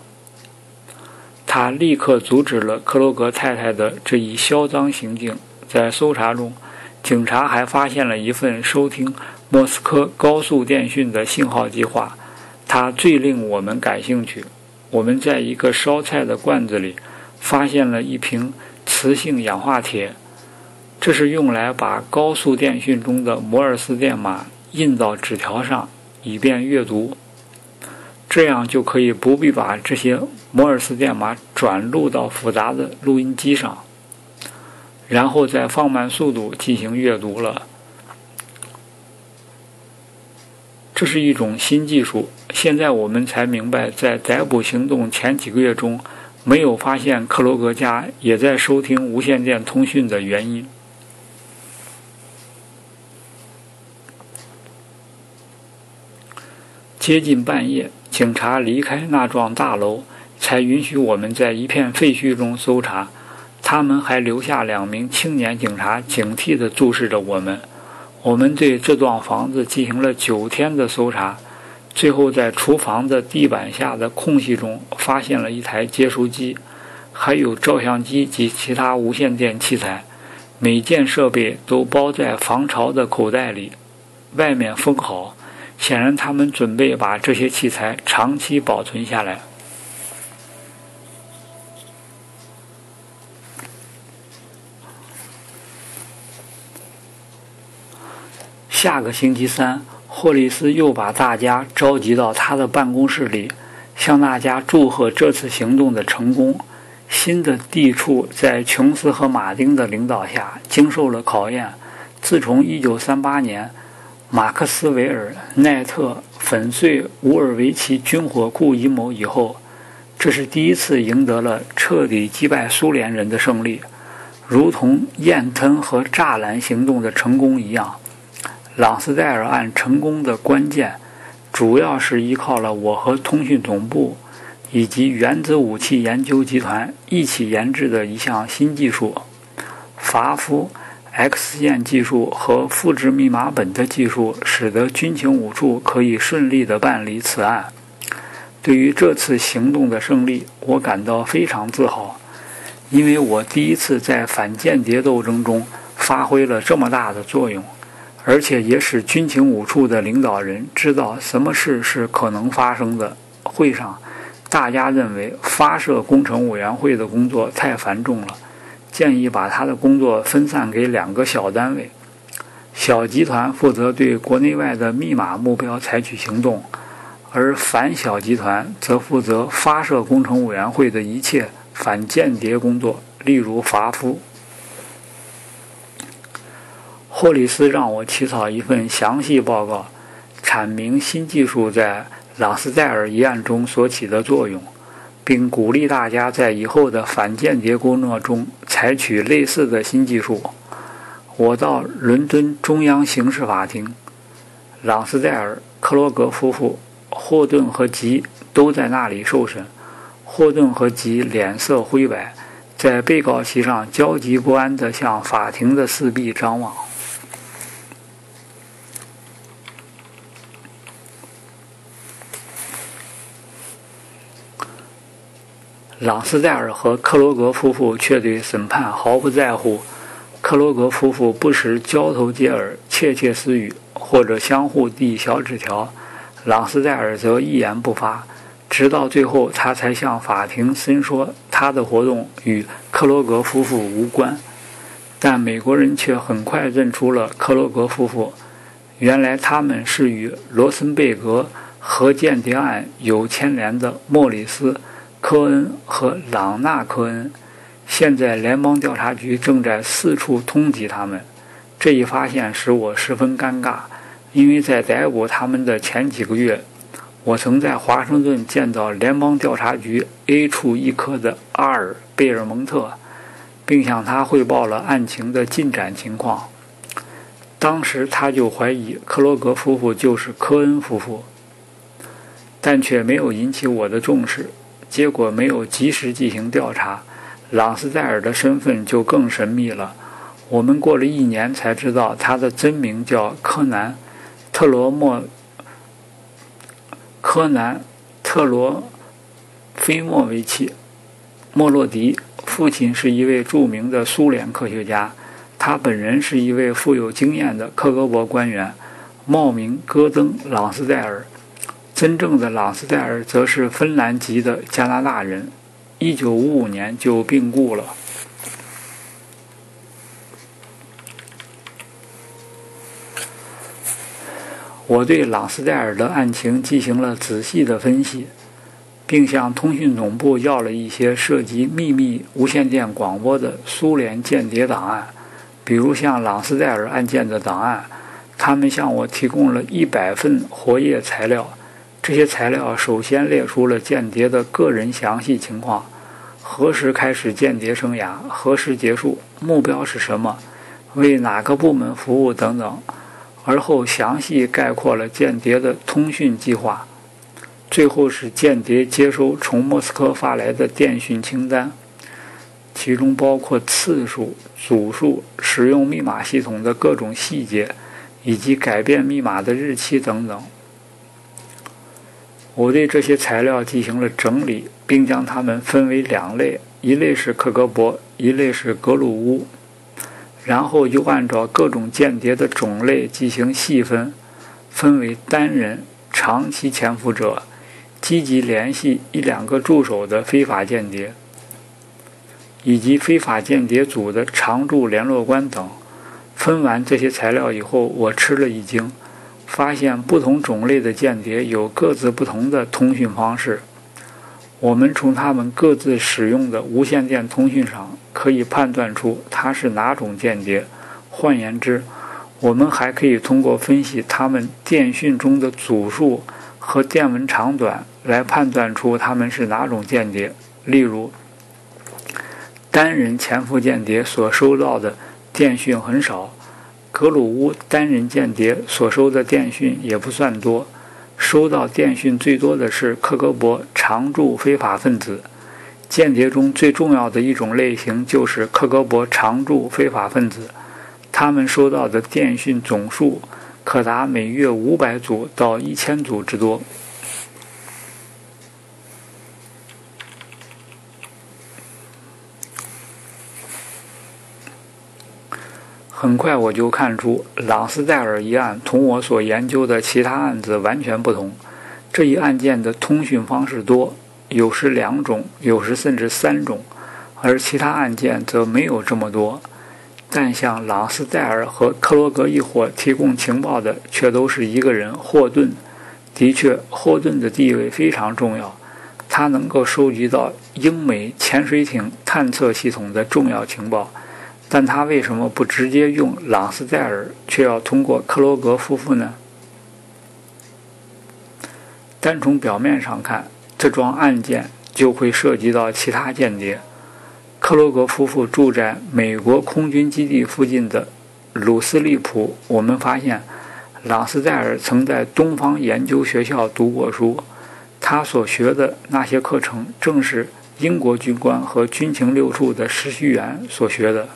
他立刻阻止了克罗格太太的这一嚣张行径。在搜查中，警察还发现了一份收听莫斯科高速电讯的信号计划。它最令我们感兴趣。我们在一个烧菜的罐子里发现了一瓶磁性氧化铁，这是用来把高速电讯中的摩尔斯电码印到纸条上，以便阅读。这样就可以不必把这些摩尔斯电码转录到复杂的录音机上，然后再放慢速度进行阅读了。这是一种新技术，现在我们才明白，在逮捕行动前几个月中没有发现克罗格家也在收听无线电通讯的原因。接近半夜，警察离开那幢大楼，才允许我们在一片废墟中搜查。他们还留下两名青年警察，警惕地注视着我们。我们对这幢房子进行了九天的搜查，最后在厨房的地板下的空隙中发现了一台接收机，还有照相机及其他无线电器材。每件设备都包在防潮的口袋里，外面封好。显然他们准备把这些器材长期保存下来。下个星期三，霍利斯又把大家召集到他的办公室里，向大家祝贺这次行动的成功。新的地处在琼斯和马丁的领导下经受了考验。自从一九三八年马克斯维尔·奈特粉碎乌尔维奇军火库阴谋以后，这是第一次赢得了彻底击败苏联人的胜利。如同燕吞和栅栏行动的成功一样，朗斯戴尔案成功的关键主要是依靠了我和通讯总部以及原子武器研究集团一起研制的一项新技术——伐夫X 线技术和复制密码本的技术，使得军情五处可以顺利地办理此案。对于这次行动的胜利，我感到非常自豪，因为我第一次在反间谍斗争中发挥了这么大的作用，而且也使军情五处的领导人知道什么事是可能发生的。会上，大家认为发射工程委员会的工作太繁重了，建议把他的工作分散给两个小单位，小集团负责对国内外的密码目标采取行动，而反小集团则负责发射工程委员会的一切反间谍工作，例如伐夫。霍里斯让我起草一份详细报告，阐明新技术在朗斯戴尔一案中所起的作用，并鼓励大家在以后的反间谍工作中采取类似的新技术。我到伦敦中央刑事法庭，朗斯戴尔、克罗格夫妇、霍顿和吉都在那里受审。霍顿和吉脸色灰白，在被告席上焦急不安地向法庭的四壁张望。朗斯戴尔和克罗格夫妇却对审判毫不在乎。克罗格夫妇不时交头接耳、窃窃私语，或者相互递小纸条，朗斯戴尔则一言不发，直到最后他才向法庭申说他的活动与克罗格夫妇无关。但美国人却很快认出了克罗格夫妇，原来他们是与罗森贝格核间谍案有牵连的莫里斯科恩和朗纳科恩，现在联邦调查局正在四处通缉他们。这一发现使我十分尴尬，因为在逮捕他们的前几个月，我曾在华盛顿见到联邦调查局 A 处一科的阿尔·贝尔蒙特，并向他汇报了案情的进展情况。当时他就怀疑克罗格夫妇就是科恩夫妇，但却没有引起我的重视，结果没有及时进行调查，朗斯代尔的身份就更神秘了。我们过了一年才知道他的真名叫柯南·特罗莫柯南·特罗菲莫维奇·莫洛迪，父亲是一位著名的苏联科学家，他本人是一位富有经验的克格勃官员，冒名戈登·朗斯代尔。真正的朗斯代尔则是芬兰籍的加拿大人，一九五五年就病故了。我对朗斯代尔的案情进行了仔细的分析，并向通讯总部要了一些涉及秘密无线电广播的苏联间谍档案，比如像朗斯代尔案件的档案。他们向我提供了一百份活页材料。这些材料首先列出了间谍的个人详细情况，何时开始间谍生涯，何时结束，目标是什么，为哪个部门服务等等，而后详细概括了间谍的通讯计划。最后是间谍接收从莫斯科发来的电讯清单，其中包括次数、组数、使用密码系统的各种细节，以及改变密码的日期等等。我对这些材料进行了整理，并将它们分为两类，一类是克格勃，一类是格鲁乌，然后又按照各种间谍的种类进行细分，分为单人、长期潜伏者、积极联系一两个助手的非法间谍，以及非法间谍组的常驻联络官等。分完这些材料以后，我吃了一惊，发现不同种类的间谍有各自不同的通讯方式。我们从他们各自使用的无线电通讯上可以判断出他是哪种间谍。换言之，我们还可以通过分析他们电讯中的组数和电文长短来判断出他们是哪种间谍。例如，单人潜伏间谍所收到的电讯很少，格鲁乌单人间谍所收的电讯也不算多，收到电讯最多的是克格勃常驻非法分子。间谍中最重要的一种类型就是克格勃常驻非法分子，他们收到的电讯总数可达每月五百组到一千组之多。很快我就看出朗斯代尔一案同我所研究的其他案子完全不同，这一案件的通讯方式多，有时两种，有时甚至三种，而其他案件则没有这么多。但像朗斯代尔和克罗格一伙提供情报的却都是一个人，霍顿。的确，霍顿的地位非常重要，他能够收集到英美潜水艇探测系统的重要情报，但他为什么不直接用朗斯代尔，却要通过克罗格夫妇呢？单从表面上看，这桩案件就会涉及到其他间谍。克罗格夫妇住在美国空军基地附近的鲁斯利普。我们发现朗斯代尔曾在东方研究学校读过书，他所学的那些课程正是英国军官和军情六处的实习员所学的。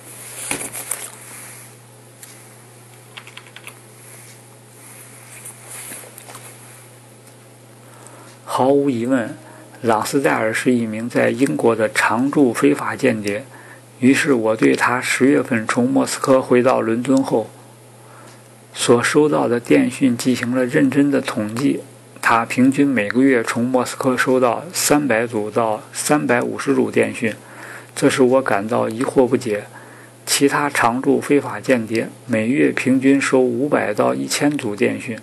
毫无疑问，朗斯代尔是一名在英国的常驻非法间谍。于是我对他十月份从莫斯科回到伦敦后所收到的电讯进行了认真的统计，他平均每个月从莫斯科收到三百组到三百五十组电讯，这使我感到疑惑不解。其他常驻非法间谍每月平均收五百到一千组电讯，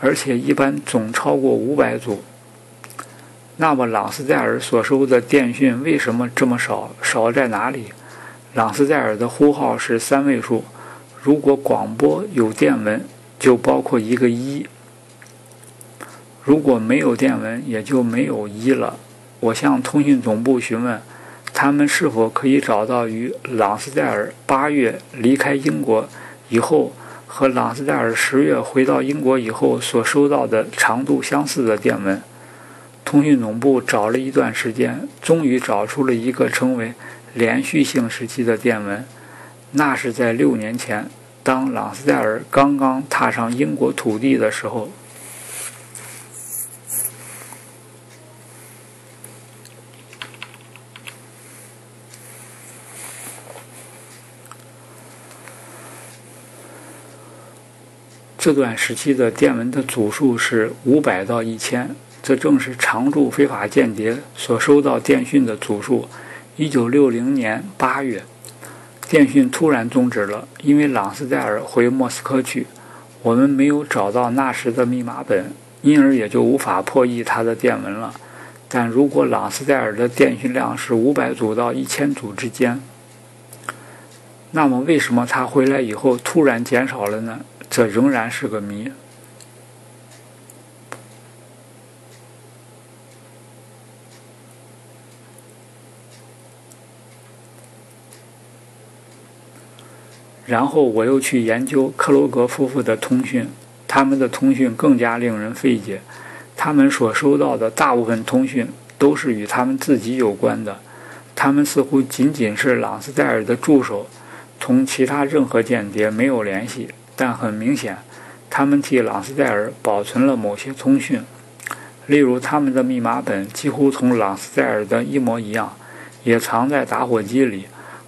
而且一般总超过五百组。那么朗斯代尔所收的电讯为什么这么少？少在哪里？朗斯代尔的呼号是三位数，如果广播有电文，就包括一个一；如果没有电文，也就没有一了。我向通讯总部询问，他们是否可以找到与朗斯代尔八月离开英国以后和朗斯戴尔十月回到英国以后所收到的长度相似的电文。通讯总部找了一段时间，终于找出了一个称为连续性时期的电文，那是在六年前，当朗斯戴尔刚刚踏上英国土地的时候。这段时期的电文的组数是五百到一千，这正是常驻非法间谍所收到电讯的组数。一九六零年八月，电讯突然终止了，因为朗斯戴尔回莫斯科去。我们没有找到那时的密码本，因而也就无法破译他的电文了。但如果朗斯戴尔的电讯量是五百组到一千组之间，那么为什么他回来以后突然减少了呢？这仍然是个谜。然后我又去研究克罗格夫妇的通讯，他们的通讯更加令人费解。他们所收到的大部分通讯都是与他们自己有关的，他们似乎仅仅是朗斯戴尔的助手，同其他任何间谍没有联系。但很明显，他们替朗斯戴尔保存了某些通讯，例如他们的密码本几乎同朗斯戴尔的一模一样，也藏在打火机里。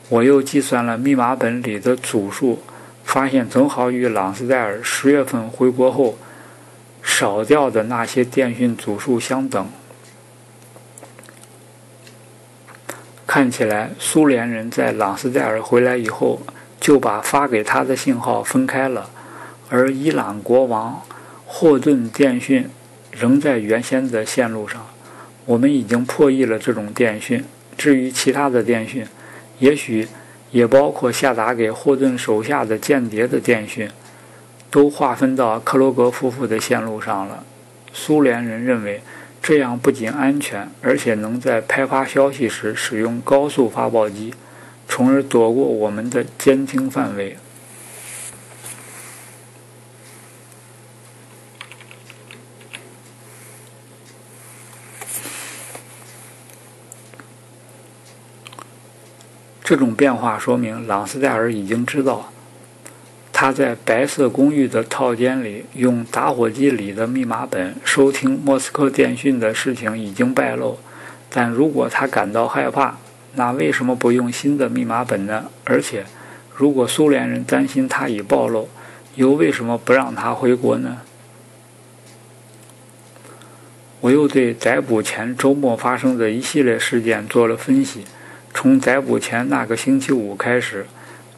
我又计算了密码本里的组数，发现正好与朗斯戴尔十月份回国后少掉的那些电讯组数相等。看起来，苏联人在朗斯戴尔回来以后就把发给他的信号分开了，而伊朗国王霍顿电讯仍在原先的线路上。我们已经破译了这种电讯，至于其他的电讯，也许也包括下达给霍顿手下的间谍的电讯，都划分到克罗格夫妇的线路上了。苏联人认为这样不仅安全，而且能在派发消息时使用高速发报机，从而躲过我们的监听范围。这种变化说明朗斯戴尔已经知道，他在白色公寓的套间里用打火机里的密码本收听莫斯科电讯的事情已经败露。但如果他感到害怕，那为什么不用新的密码本呢？而且，如果苏联人担心他已暴露，又为什么不让他回国呢？我又对逮捕前周末发生的一系列事件做了分析，从逮捕前那个星期五开始，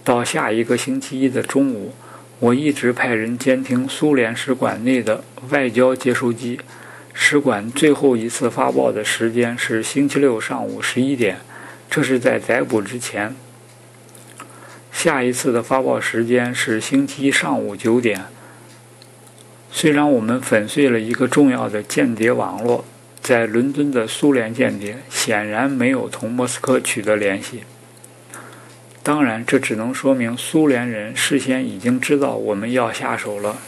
到下一个星期一的中午，我一直派人监听苏联使馆内的外交接收机。使馆最后一次发报的时间是星期六上午十一点。这是在逮捕之前。下一次的发报时间是星期一上午九点。虽然我们粉碎了一个重要的间谍网络，在伦敦的苏联间谍显然没有同莫斯科取得联系。当然，这只能说明苏联人事先已经知道我们要下手了。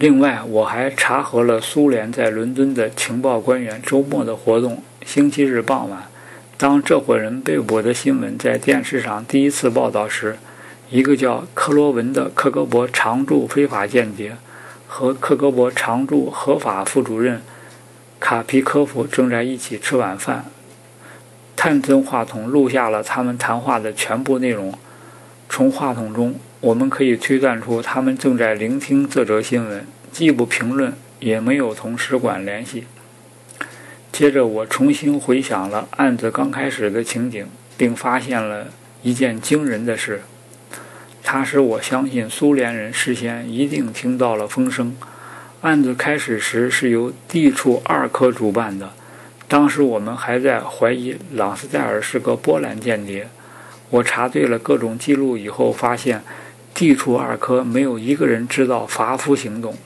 另外，我还查核了苏联在伦敦的情报官员周末的活动。星期日傍晚，当这伙人被捕的新闻在电视上第一次报道时，一个叫克罗文的克格勃常驻非法间谍和克格勃常驻合法副主任卡皮科夫正在一起吃晚饭。探针话筒录下了他们谈话的全部内容。从话筒中，我们可以推断出他们正在聆听这则新闻，既不评论，也没有同使馆联系。接着我重新回想了案子刚开始的情景，并发现了一件惊人的事，它使我相信苏联人事先一定听到了风声。案子开始时是由地处二科主办的，当时我们还在怀疑朗斯戴尔是个波兰间谍。我查对了各种记录以后发现，地处二科没有一个人知道伐夫行动，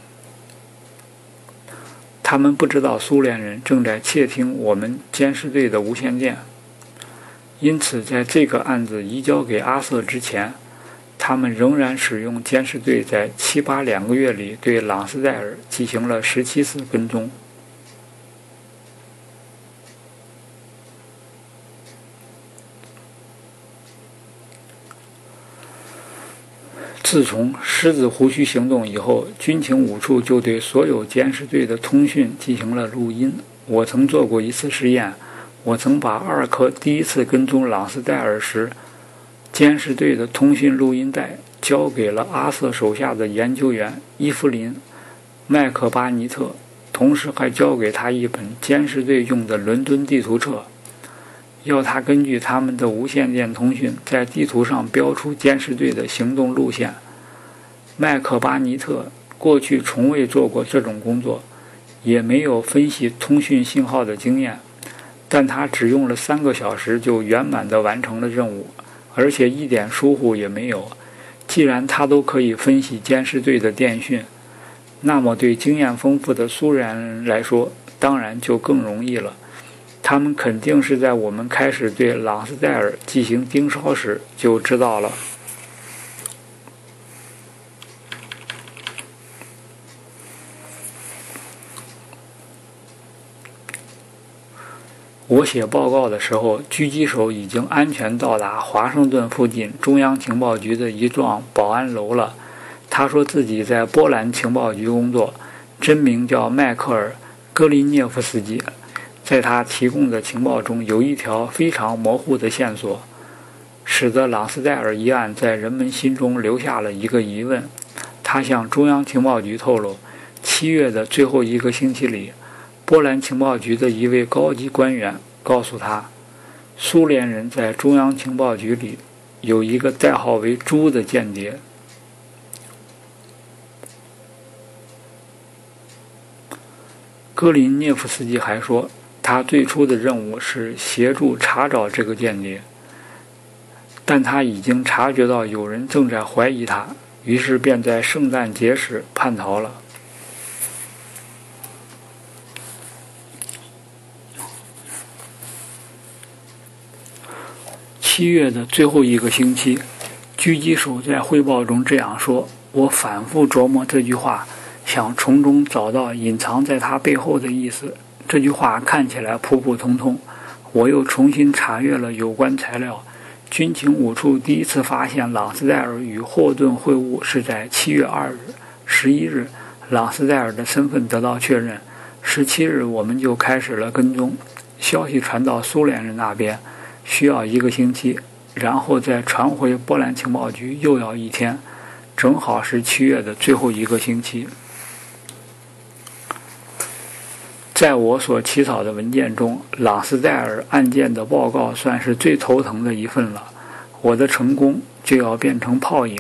他们不知道苏联人正在窃听我们监视队的无线电，因此在这个案子移交给阿瑟之前，他们仍然使用监视队在七八两个月里对朗斯代尔进行了十七次跟踪。自从狮子湖区行动以后，军情五处就对所有监视队的通讯进行了录音。我曾做过一次实验，我曾把阿尔科第一次跟踪朗斯代尔时监视队的通讯录音带交给了阿瑟手下的研究员伊芙琳·麦克巴尼特，同时还交给他一本监视队用的伦敦地图册，要他根据他们的无线电通讯在地图上标出监视队的行动路线。麦克巴尼特过去从未做过这种工作，也没有分析通讯信号的经验，但他只用了三个小时就圆满地完成了任务，而且一点疏忽也没有。既然他都可以分析监视队的电讯，那么对经验丰富的苏联人来说当然就更容易了。他们肯定是在我们开始对朗斯代尔进行盯梢时就知道了。我写报告的时候，狙击手已经安全到达华盛顿附近中央情报局的一幢保安楼了。他说自己在波兰情报局工作，真名叫迈克尔·戈林涅夫斯基。在他提供的情报中有一条非常模糊的线索，使得朗斯代尔一案在人们心中留下了一个疑问。他向中央情报局透露，七月的最后一个星期里，波兰情报局的一位高级官员告诉他，苏联人在中央情报局里有一个代号为猪的间谍。戈林涅夫斯基还说，他最初的任务是协助查找这个间谍，但他已经察觉到有人正在怀疑他，于是便在圣诞节时叛逃了。七月的最后一个星期，狙击手在汇报中这样说，我反复琢磨这句话，想从中找到隐藏在它背后的意思。这句话看起来普普通通，我又重新查阅了有关材料。军情五处第一次发现朗斯代尔与霍顿会晤是在七月二日，十一日朗斯代尔的身份得到确认，十七日我们就开始了跟踪。消息传到苏联人那边需要一个星期，然后再传回波兰情报局又要一天，正好是七月的最后一个星期。在我所起草的文件中，朗斯代尔案件的报告算是最头疼的一份了。我的成功就要变成泡影。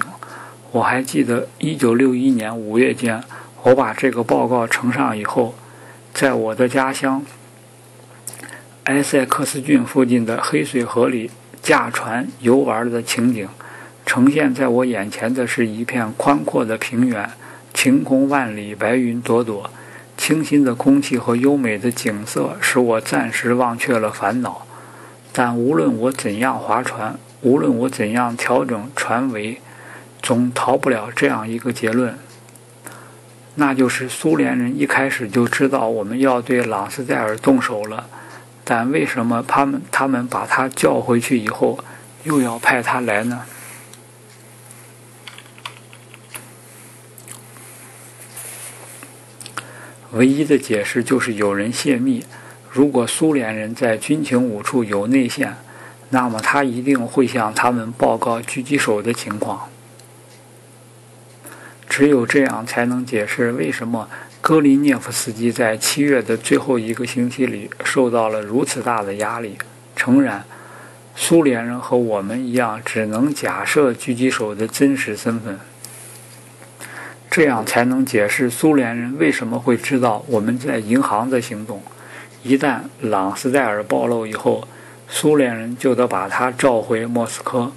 我还记得一九六一年五月间，我把这个报告呈上以后，在我的家乡埃塞克斯郡附近的黑水河里驾船游玩的情景，呈现在我眼前的是一片宽阔的平原，晴空万里，白云朵朵。清新的空气和优美的景色使我暂时忘却了烦恼，但无论我怎样划船，无论我怎样调整船尾，总逃不了这样一个结论，那就是苏联人一开始就知道我们要对朗斯代尔动手了，但为什么他们他们把他叫回去以后又要派他来呢？唯一的解释就是有人泄密。如果苏联人在军情五处有内线，那么他一定会向他们报告狙击手的情况。只有这样才能解释为什么戈林涅夫斯基在七月的最后一个星期里受到了如此大的压力。诚然，苏联人和我们一样，只能假设狙击手的真实身份。这样才能解释苏联人为什么会知道我们在银行的行动。一旦朗斯代尔暴露以后，苏联人就得把他召回莫斯科。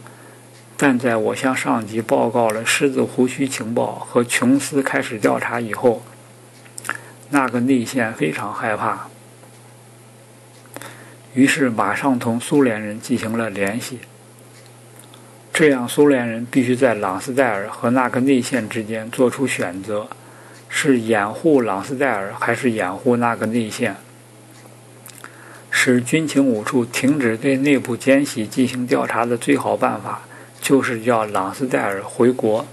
但在我向上级报告了狮子湖区情报和琼斯开始调查以后，那个内线非常害怕，于是马上同苏联人进行了联系，这样苏联人必须在朗斯代尔和那个内线之间做出选择，是掩护朗斯代尔还是掩护那个内线，使军情五处停止对内部奸细进行调查的最好办法就是叫朗斯代尔回国。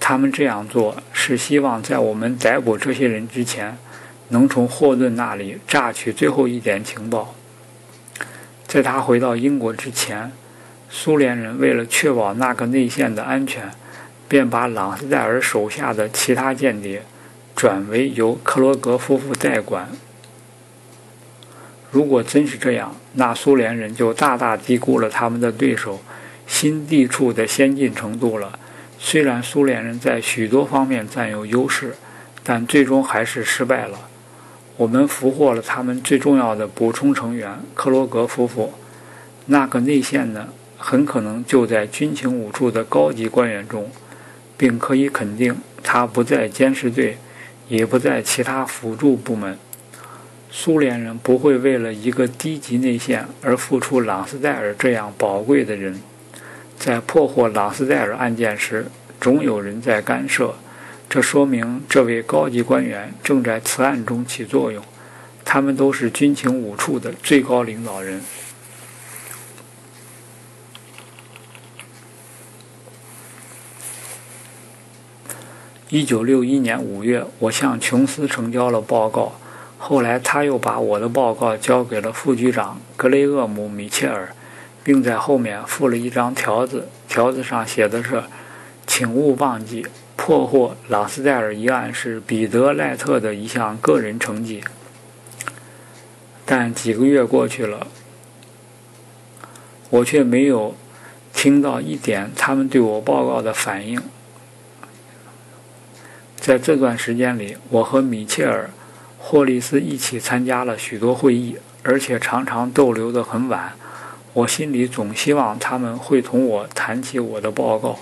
他们这样做是希望在我们逮捕这些人之前能从霍顿那里榨取最后一点情报。在他回到英国之前，苏联人为了确保那个内线的安全，便把朗斯代尔手下的其他间谍转为由克罗格夫妇代管。如果真是这样，那苏联人就大大低估了他们的对手新地处的先进程度了。虽然苏联人在许多方面占有优势，但最终还是失败了。我们俘获了他们最重要的补充成员克罗格夫妇，那个内线呢，很可能就在军情五处的高级官员中，并可以肯定他不在监视队，也不在其他辅助部门。苏联人不会为了一个低级内线而付出朗斯代尔这样宝贵的人。在破获朗斯代尔案件时，总有人在干涉，这说明这位高级官员正在此案中起作用。他们都是军情五处的最高领导人。一九六一年五月，我向琼斯呈交了报告，后来他又把我的报告交给了副局长格雷厄姆·米切尔。并在后面附了一张条子，条子上写的是：“请勿忘记，破获朗斯代尔一案是彼得·赖特的一项个人成绩。”但几个月过去了，我却没有听到一点他们对我报告的反应。在这段时间里，我和米切尔、霍利斯一起参加了许多会议，而且常常逗留得很晚。我心里总希望他们会同我谈起我的报告，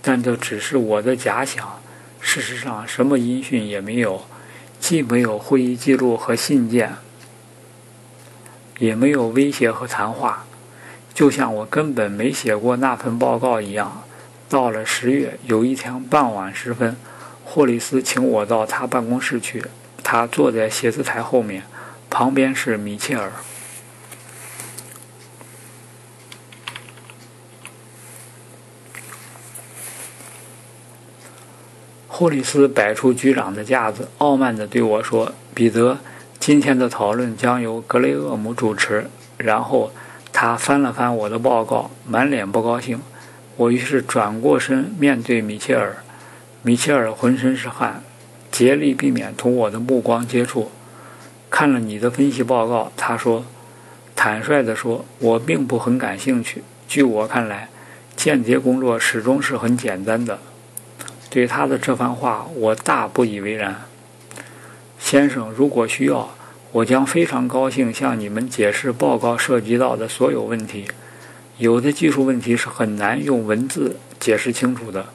但这只是我的假想，事实上什么音讯也没有，既没有会议记录和信件，也没有威胁和谈话，就像我根本没写过那份报告一样。到了十月，有一天傍晚时分，霍利斯请我到他办公室去，他坐在写字台后面，旁边是米切尔。霍利斯摆出局长的架子，傲慢地对我说：“彼得，今天的讨论将由格雷厄姆主持。”然后他翻了翻我的报告，满脸不高兴。我于是转过身面对米切尔，米切尔浑身是汗，竭力避免同我的目光接触。看了你的分析报告，他说：“坦率地说，我并不很感兴趣。据我看来，间谍工作始终是很简单的。”对他的这番话，我大不以为然。先生，如果需要，我将非常高兴向你们解释报告涉及到的所有问题。有的技术问题是很难用文字解释清楚的。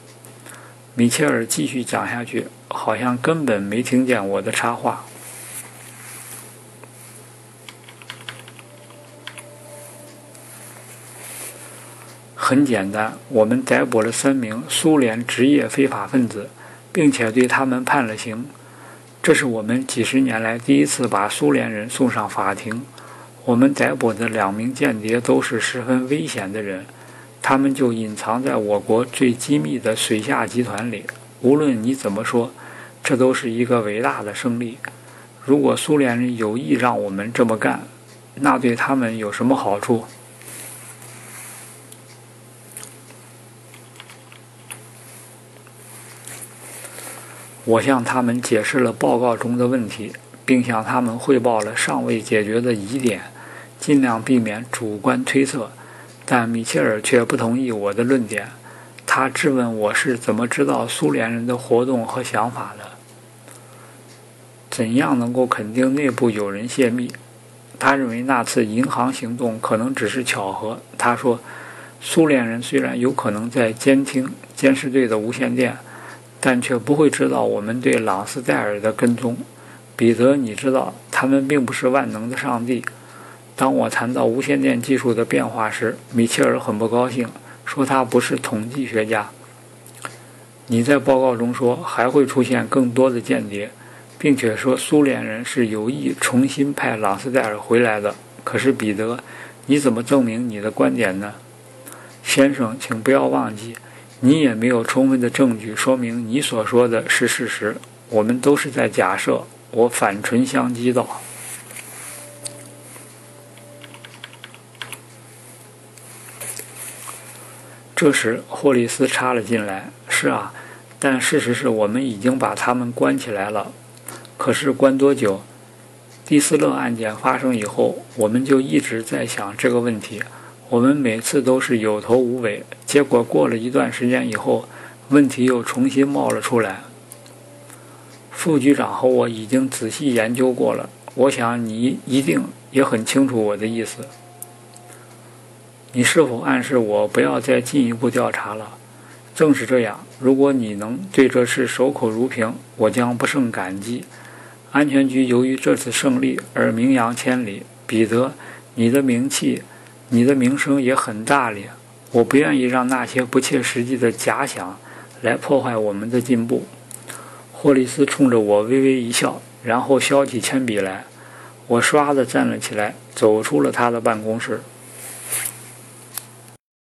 米切尔继续讲下去，好像根本没听见我的插话。很简单，我们逮捕了三名苏联职业非法分子，并且对他们判了刑。这是我们几十年来第一次把苏联人送上法庭。我们逮捕的两名间谍都是十分危险的人，他们就隐藏在我国最机密的水下集团里。无论你怎么说，这都是一个伟大的胜利。如果苏联人有意让我们这么干，那对他们有什么好处？我向他们解释了报告中的问题，并向他们汇报了尚未解决的疑点，尽量避免主观推测。但米切尔却不同意我的论点，他质问我是怎么知道苏联人的活动和想法的，怎样能够肯定内部有人泄密。他认为那次银行行动可能只是巧合。他说，苏联人虽然有可能在监听监视队的无线电，但却不会知道我们对朗斯戴尔的跟踪。彼得，你知道，他们并不是万能的上帝。当我谈到无线电技术的变化时，米切尔很不高兴，说他不是统计学家。你在报告中说还会出现更多的间谍，并且说苏联人是有意重新派朗斯戴尔回来的。可是彼得，你怎么证明你的观点呢？先生，请不要忘记，你也没有充分的证据说明你所说的是事实。我们都是在假设，我反唇相讥道。这时霍利斯插了进来，是啊，但事实是我们已经把他们关起来了。可是关多久？第斯勒案件发生以后，我们就一直在想这个问题。我们每次都是有头无尾，结果过了一段时间以后，问题又重新冒了出来。副局长和我已经仔细研究过了，我想你一定也很清楚我的意思。你是否暗示我不要再进一步调查了？正是这样，如果你能对这事守口如瓶，我将不胜感激。安全局由于这次胜利而名扬千里，彼得，你的名气，你的名声也很大咧。我不愿意让那些不切实际的假想来破坏我们的进步。霍利斯冲着我微微一笑，然后削起铅笔来。我唰地站了起来，走出了他的办公室。